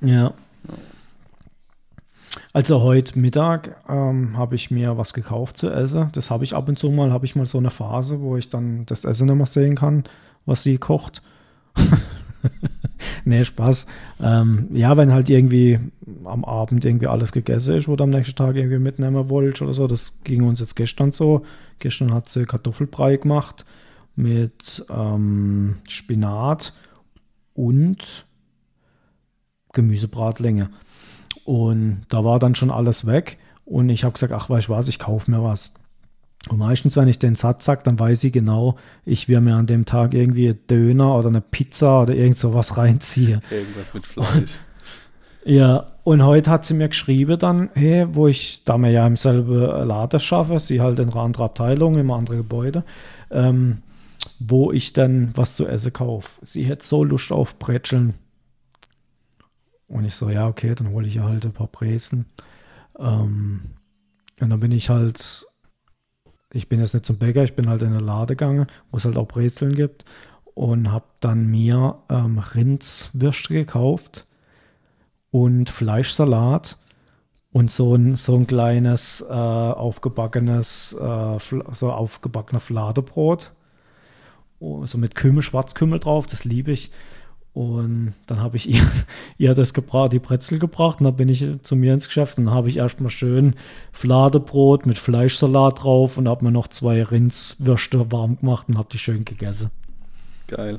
ja. Also heute Mittag habe ich mir was gekauft zu essen. Das habe ich ab und zu mal so eine Phase, wo ich dann das Essen nicht mehr sehen kann was sie kocht. Nee, Spaß. Ja, wenn halt irgendwie am Abend irgendwie alles gegessen ist, wo du am nächsten Tag irgendwie mitnehmen wolltest oder so. Das ging uns jetzt gestern so. Gestern hat sie Kartoffelbrei gemacht mit Spinat und Gemüsebratlinge. Und da war dann schon alles weg. Und ich habe gesagt, ach, weißt du was, ich kaufe mir was. Und meistens, wenn ich den Satz sage, dann weiß ich genau, ich will mir an dem Tag irgendwie einen Döner oder eine Pizza oder irgend sowas reinziehen. Irgendwas mit Fleisch. Und, ja, und heute hat sie mir geschrieben dann, hey, wo ich, da wir ja im selben Laden schaffe, sie halt in einer anderen Abteilung, im anderen Gebäude, wo ich dann was zu essen kaufe. Sie hätte so Lust auf Brezeln. Und ich so, ja, okay, dann hole ich ihr halt ein paar Brezen. Und dann bin ich halt... Ich bin jetzt nicht zum Bäcker, ich bin halt in eine Lade gegangen, wo es halt auch Brezeln gibt und habe dann mir Rindswürste gekauft und Fleischsalat und so ein kleines aufgebackener Fladebrot, so mit Kümmel, Schwarzkümmel drauf, das liebe ich. Und dann habe ich ihr das gebracht, die Brezel gebracht, und dann bin ich zu mir ins Geschäft und dann habe ich erstmal schön Fladebrot mit Fleischsalat drauf und habe mir noch 2 Rindswürste warm gemacht und habe die schön gegessen. Geil.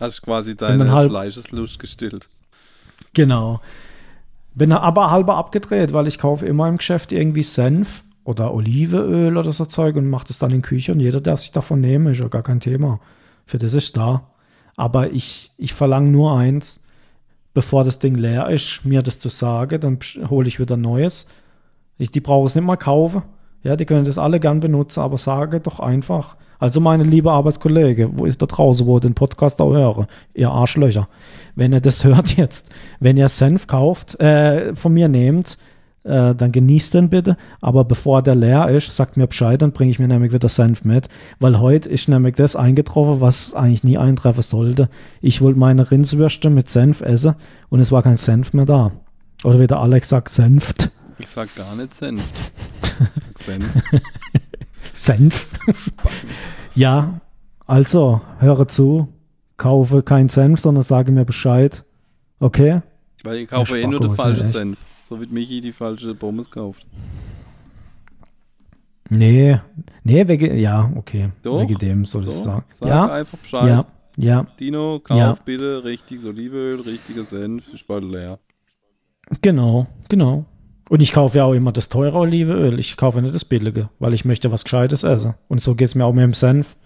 Hast quasi deine Fleischeslust gestillt. Genau. Bin aber halber abgedreht, weil ich kaufe immer im Geschäft irgendwie Senf oder Olivenöl oder so Zeug und mache das dann in die Küche und jeder, der sich davon nehme, ist ja gar kein Thema. Für das ist da. Aber ich verlange nur eins, bevor das Ding leer ist, mir das zu sagen, dann hole ich wieder Neues. Die brauche es nicht mal kaufen. Ja, die können das alle gern benutzen, aber sage doch einfach. Also meine liebe Arbeitskollege, wo ich da draußen, wo ich den Podcast auch höre, ihr Arschlöcher, wenn ihr das hört jetzt, wenn ihr Senf kauft, von mir nehmt, dann genießt den bitte, aber bevor der leer ist, sagt mir Bescheid, dann bringe ich mir nämlich wieder Senf mit, weil heute ist nämlich das eingetroffen, was eigentlich nie eintreffen sollte. Ich wollte meine Rindswürste mit Senf essen und es war kein Senf mehr da. Oder wie der Alex sagt, Senft. Ich sag gar nicht Senft. Ich sag Senf. Senf. Ja, also, höre zu, kaufe kein Senf, sondern sage mir Bescheid. Okay? Weil ich kaufe nur den falschen Senf. So wird Michi die falsche Pommes gekauft. Nee, ja, okay. Doch, wegen dem soll ich sagen. Sag einfach Bescheid. Ja. Dino, kauf bitte richtiges Olivenöl, richtiges Senf, ist bald leer. Genau. Und ich kaufe ja auch immer das teure Olivenöl. Ich kaufe nicht das billige, weil ich möchte was Gescheites essen. Und so geht es mir auch mit dem Senf.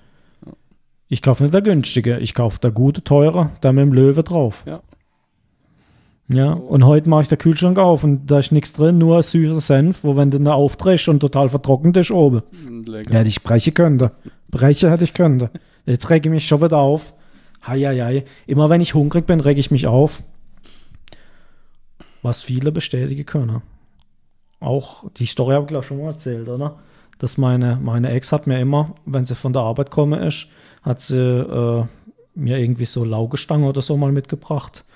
Ich kaufe nicht der günstige, ich kaufe der gute, teure, der mit dem Löwe drauf. Ja. Ja, und heute mache ich den Kühlschrank auf und da ist nichts drin, nur süßer Senf, wo wenn du ihn aufdrehst und total vertrocknet ist oben. Lecker. Hätte ich brechen können. Jetzt reg ich mich schon wieder auf. Hei. Immer wenn ich hungrig bin, reg ich mich auf. Was viele bestätigen können. Auch die Story habe ich glaube schon mal erzählt, oder? Dass meine Ex hat mir immer, wenn sie von der Arbeit komme ist, hat sie mir irgendwie so Laugestangen oder so mal mitgebracht.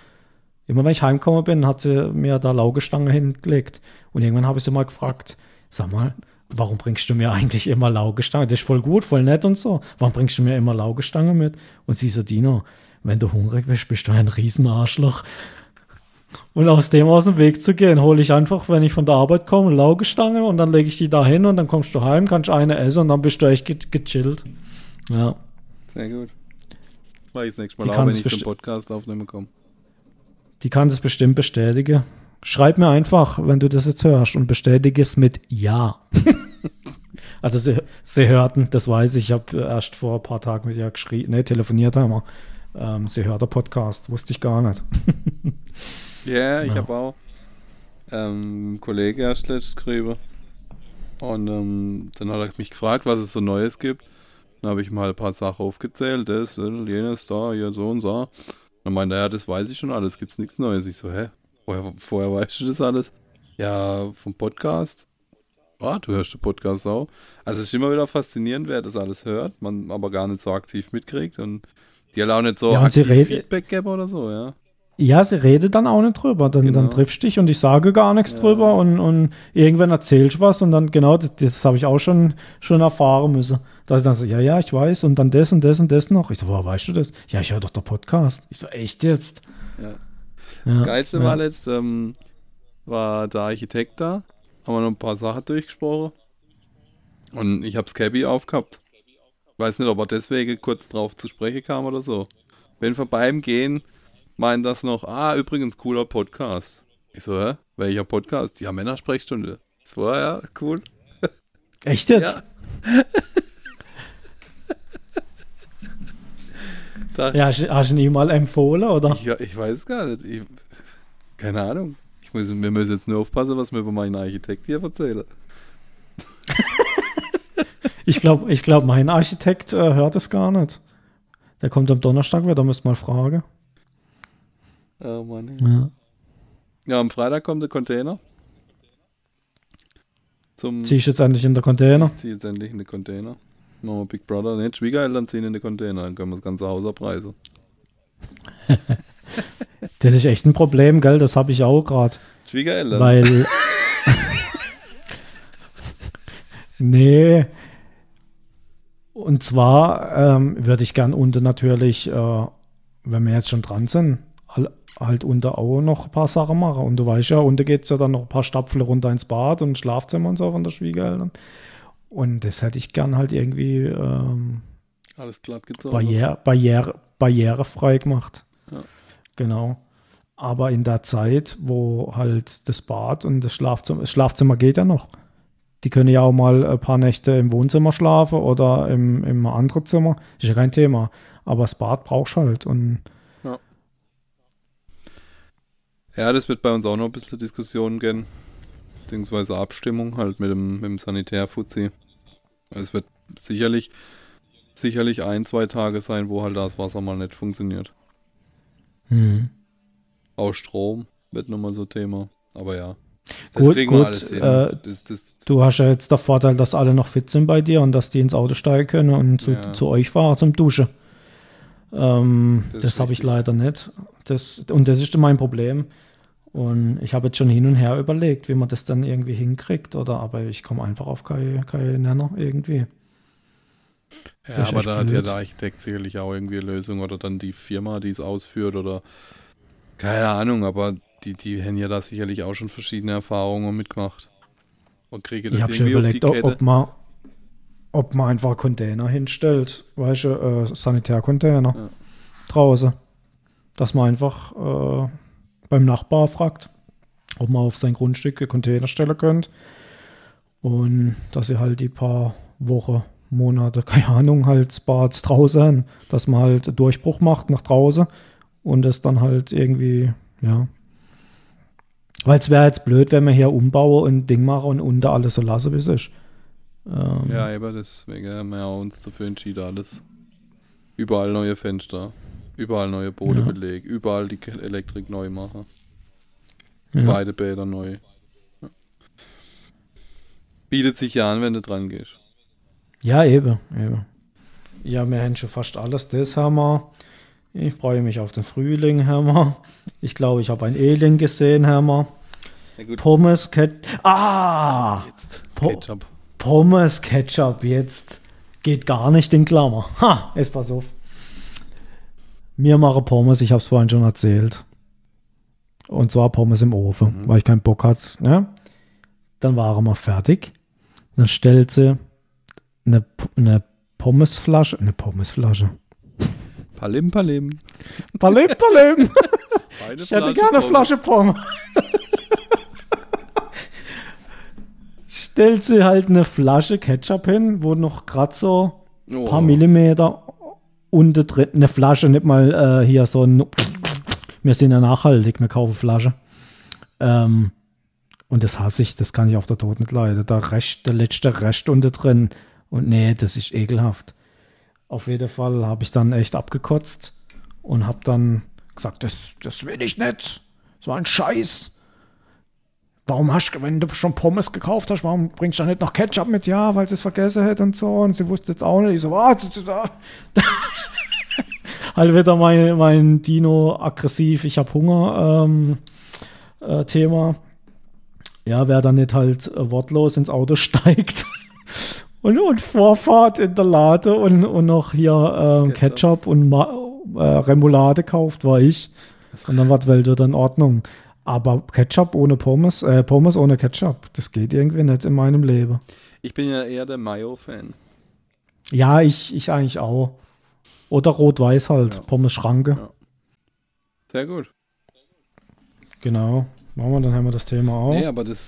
Immer wenn ich heimgekommen bin, hat sie mir da Laugestangen hingelegt. Und irgendwann habe ich sie mal gefragt, sag mal, warum bringst du mir eigentlich immer Laugestangen? Das ist voll gut, voll nett und so. Warum bringst du mir immer Laugestangen mit? Und sie so, Dino, wenn du hungrig bist, bist du ein Riesenarschloch. Und aus dem Weg zu gehen, hole ich einfach, wenn ich von der Arbeit komme, Laugestangen und dann lege ich die da hin und dann kommst du heim, kannst eine essen und dann bist du echt gechillt. Ja. Sehr gut. Das mache ich das nächste Mal auch, wenn ich zum Podcast aufnehmen komme. Die kann das bestimmt bestätigen. Schreib mir einfach, wenn du das jetzt hörst, und bestätige es mit Ja. Also sie hörten, das weiß ich, ich habe erst vor ein paar Tagen mit ihr telefoniert haben wir. Sie hört den Podcast, wusste ich gar nicht. Yeah, ich habe auch einen Kollegen erst letztes geschrieben. Und dann hat er mich gefragt, was es so Neues gibt. Dann habe ich mal ein paar Sachen aufgezählt, das, jenes, da, hier, so und so. Dann meinte er, ja, das weiß ich schon alles, gibt's nichts Neues. Ich so, hä? Vorher weißt du das alles? Ja, vom Podcast. Ah, du hörst den Podcast auch. Also es ist immer wieder faszinierend, wer das alles hört, man aber gar nicht so aktiv mitkriegt und die alle auch nicht so aktiv Feedback geben oder so, ja. Ja, sie redet dann auch nicht drüber. Dann triffst du dich und ich sage gar nichts drüber und irgendwann erzählst du was und dann, genau, das habe ich auch schon erfahren müssen. Dass ich dann so, ja, ich weiß und dann das und das und das noch. Ich so, woher weißt du das? Ja, ich höre doch den Podcast. Ich so, echt jetzt? Ja. Das Geilste war letzt, war der Architekt da, haben wir noch ein paar Sachen durchgesprochen und ich habe Scabby aufgehabt. Ich weiß nicht, ob er deswegen kurz drauf zu sprechen kam oder so. Wenn wir beim Gehen meinen das noch, übrigens cooler Podcast. Ich so, hä? Welcher Podcast? Ja, Männersprechstunde. Das war ja cool. Echt jetzt? Ja. Hast du ihn mal empfohlen, oder? Ich weiß gar nicht. Keine Ahnung. Wir müssen jetzt nur aufpassen, was wir über meinen Architekt hier erzählen. Ich glaube, mein Architekt hört es gar nicht. Der kommt am Donnerstag wieder, müsst mal fragen. Oh Mann. Ja, am Freitag kommt der Container. Zieh ich jetzt endlich in den Container? Machen wir Big Brother. Ne, Schwiegereltern ziehen in den Container, dann können wir das ganze Haus abreißen. Das ist echt ein Problem, gell? Das habe ich auch gerade. Schwiegereltern? Weil... Nee... Und zwar würde ich gern unten natürlich, wenn wir jetzt schon dran sind, halt unten auch noch ein paar Sachen machen. Und du weißt ja, unten geht es ja dann noch ein paar Stapfeln runter ins Bad und Schlafzimmer und so von der Schwiegereltern. Und das hätte ich gern halt irgendwie alles glatt gezogen. Barrierefrei gemacht. Ja. Genau. Aber in der Zeit, wo halt das Bad und das Schlafzimmer geht ja noch. Die können ja auch mal ein paar Nächte im Wohnzimmer schlafen oder im anderen Zimmer. Ist ja kein Thema. Aber das Bad brauchst du halt. Und ja, das wird bei uns auch noch ein bisschen Diskussionen gehen. Beziehungsweise Abstimmung halt mit dem Sanitärfuzzi. Es wird sicherlich 1-2 Tage sein, wo halt das Wasser mal nicht funktioniert. Mhm. Auch Strom wird nochmal so Thema. Aber ja. Das gut, alles hin. Du hast ja jetzt den Vorteil, dass alle noch fit sind bei dir und dass die ins Auto steigen können und zu euch fahren zum Duschen. Das habe ich leider nicht. Das ist mein Problem. Und ich habe jetzt schon hin und her überlegt, wie man das dann irgendwie hinkriegt, aber ich komme einfach auf keine Nenner irgendwie. Ja, aber da hat ja der Architekt sicherlich auch irgendwie eine Lösung oder dann die Firma, die es ausführt oder keine Ahnung, aber die haben ja da sicherlich auch schon verschiedene Erfahrungen mitgemacht. Und kriege das irgendwie auf die Kette. Ich habe schon überlegt, ob man einfach Container hinstellt, weißt du, Sanitärcontainer draußen. Dass man einfach beim Nachbar fragt, ob man auf sein Grundstück einen Container stellen könnte. Und dass sie halt die paar Wochen, Monate, keine Ahnung, halt das Bad draußen haben. Dass man halt einen Durchbruch macht nach draußen und es dann halt irgendwie, Weil es wäre jetzt blöd, wenn wir hier umbauen und Ding machen und unter alles so lassen, wie es ist. Ja, eben deswegen haben wir uns dafür entschieden, alles. Überall neue Fenster, überall neue Bodenbeleg, überall die Elektrik neu machen. Ja. Beide Bäder neu. Ja. Bietet sich ja an, wenn du dran gehst. Ja, eben. Ja, wir haben schon fast alles, das haben wir. Ich freue mich auf den Frühling, Hammer. Ich glaube, ich habe ein Alien gesehen, Hammer. Pommes, Ketchup. Ketchup. Pommes, Ketchup, jetzt geht gar nicht in Klammer. Ha, jetzt pass auf. Mir mache Pommes, ich habe es vorhin schon erzählt. Und zwar Pommes im Ofen, weil ich keinen Bock hatte. Ne? Dann waren wir fertig. Dann stellt sie eine Pommesflasche. Palim. Ich hätte gerne eine Flasche Pommes. Stellt sie halt eine Flasche Ketchup hin, wo noch gerade so ein paar Millimeter unten drin, eine Flasche, nicht mal hier so ein. Wir sind ja nachhaltig, wir kaufen Flasche. Und das hasse ich, das kann ich auf der Tod nicht leiden. Der letzte Rest unten drin. Und nee, das ist ekelhaft. Auf jeden Fall habe ich dann echt abgekotzt und habe dann gesagt, das will ich nicht. Das war ein Scheiß. Warum wenn du schon Pommes gekauft hast, warum bringst du da nicht noch Ketchup mit? Ja, weil sie es vergessen hätte und so. Und sie wusste jetzt auch nicht. Ich so, halt wieder mein Dino aggressiv, ich habe Hunger Thema. Ja, wer dann nicht halt wortlos ins Auto steigt und Vorfahrt in der Lade und noch hier Ketchup und Remoulade kauft, war ich. Und dann war die Welt wieder in Ordnung. Aber Ketchup ohne Pommes, Pommes ohne Ketchup, das geht irgendwie nicht in meinem Leben. Ich bin ja eher der Mayo-Fan. Ja, ich eigentlich auch. Oder Rot-Weiß halt, ja. Pommes-Schranke. Ja. Sehr gut. Genau, machen wir, dann haben wir das Thema auch. Nee, aber das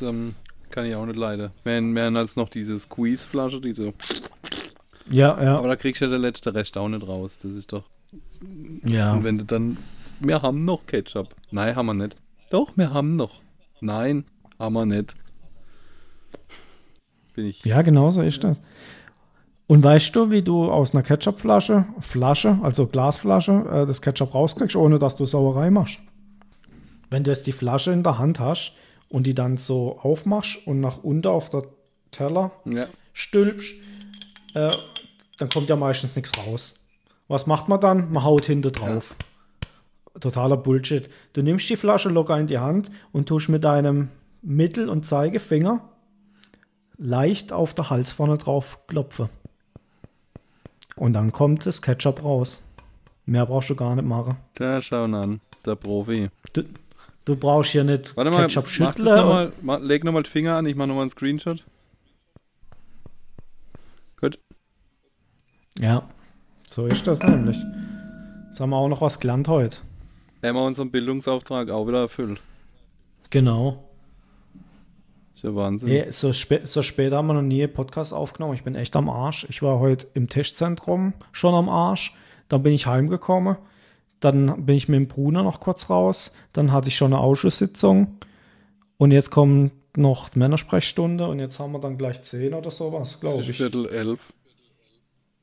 kann ich auch nicht leiden. Mehr als noch diese Squeeze-Flasche, die so... Ja. Aber da kriegst du ja der letzte Rest auch nicht raus, das ist doch... Ja. Und wenn du dann... Wir haben noch Ketchup. Nein, haben wir nicht. Doch, wir haben noch. Nein, haben wir nicht. Bin ich... Ja, genau so ist das. Und weißt du, wie du aus einer Ketchupflasche, also Glasflasche, das Ketchup rauskriegst, ohne dass du Sauerei machst? Wenn du jetzt die Flasche in der Hand hast und die dann so aufmachst und nach unten auf der Teller stülpst, dann kommt ja meistens nichts raus. Was macht man dann? Man haut hinten drauf. Ja. Totaler Bullshit. Du nimmst die Flasche locker in die Hand und tust mit deinem Mittel- und Zeigefinger leicht auf der Hals vorne drauf klopfen. Und dann kommt das Ketchup raus. Mehr brauchst du gar nicht machen. Da schauen an, der Profi. Du brauchst hier nicht Warte mal, Ketchup schütteln. Leg nochmal den Finger an, ich mache nochmal einen Screenshot. Gut. Ja, so ist das nämlich. Jetzt haben wir auch noch was gelernt heute. Haben wir unseren Bildungsauftrag auch wieder erfüllt. Genau. Ja, Wahnsinn. Hey, so spät haben wir noch nie einen Podcast aufgenommen. Ich bin echt am Arsch. Ich war heute im Tischzentrum schon am Arsch. Dann bin ich heimgekommen. Dann bin ich mit dem Bruder noch kurz raus. Dann hatte ich schon eine Ausschusssitzung. Und jetzt kommt noch die Männersprechstunde. Und jetzt haben wir dann gleich 10 oder sowas, glaube ich. Es ist 10:45.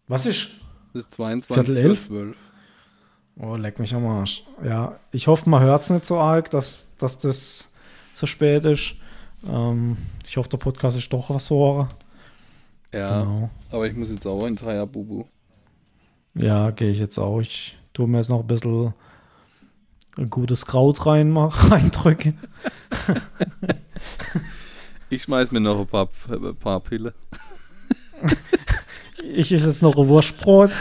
Was ist? Es ist 10:22. Oh, leck mich am Arsch. Ja, ich hoffe, man hört es nicht so arg, dass das so spät ist. Ich hoffe, der Podcast ist doch was hören. Ja, genau. Aber ich muss jetzt auch in Bubu. Ja, gehe ich jetzt auch. Ich tue mir jetzt noch ein bisschen ein gutes Kraut reindrücke. Ich schmeiß mir noch ein paar Pille. Ich esse jetzt noch ein Wurstbrot.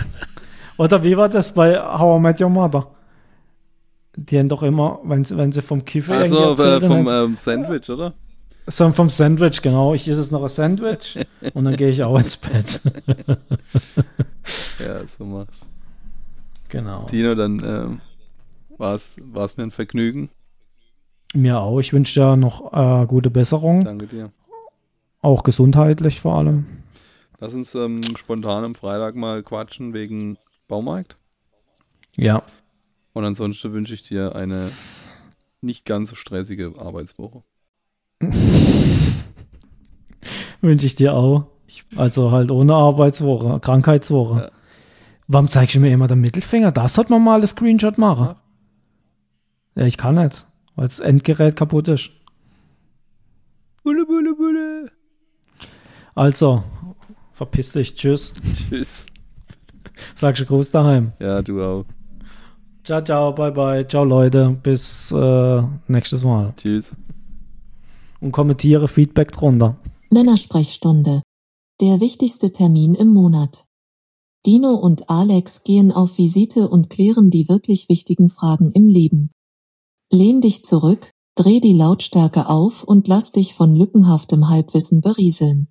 Oder wie war das bei How I Met Your Mother? Die haben doch immer, wenn sie vom Kiffen Sandwich, oder? So vom Sandwich, genau. Ich esse jetzt noch ein Sandwich und dann gehe ich auch ins Bett. Ja, so machst. Genau. Dino, dann war es mir ein Vergnügen. Mir auch. Ich wünsche dir noch gute Besserung. Danke dir. Auch gesundheitlich vor allem. Lass uns spontan am Freitag mal quatschen wegen Baumarkt. Ja. Und ansonsten wünsche ich dir eine nicht ganz so stressige Arbeitswoche. Wünsche ich dir auch. Also halt ohne Arbeitswoche, Krankheitswoche. Ja. Warum zeigst du mir immer den Mittelfinger? Das sollte man mal als Screenshot machen. Ja, ich kann nicht, weil das Endgerät kaputt ist. Bulle, bulle, bulle. Also, verpiss dich. Tschüss. Tschüss. Sagst du Gruß daheim. Ja, du auch. Ciao, ciao, bye, bye. Ciao, Leute. Bis nächstes Mal. Tschüss. Und kommentiere Feedback drunter. Männersprechstunde. Der wichtigste Termin im Monat. Dino und Alex gehen auf Visite und klären die wirklich wichtigen Fragen im Leben. Lehn dich zurück, dreh die Lautstärke auf und lass dich von lückenhaftem Halbwissen berieseln.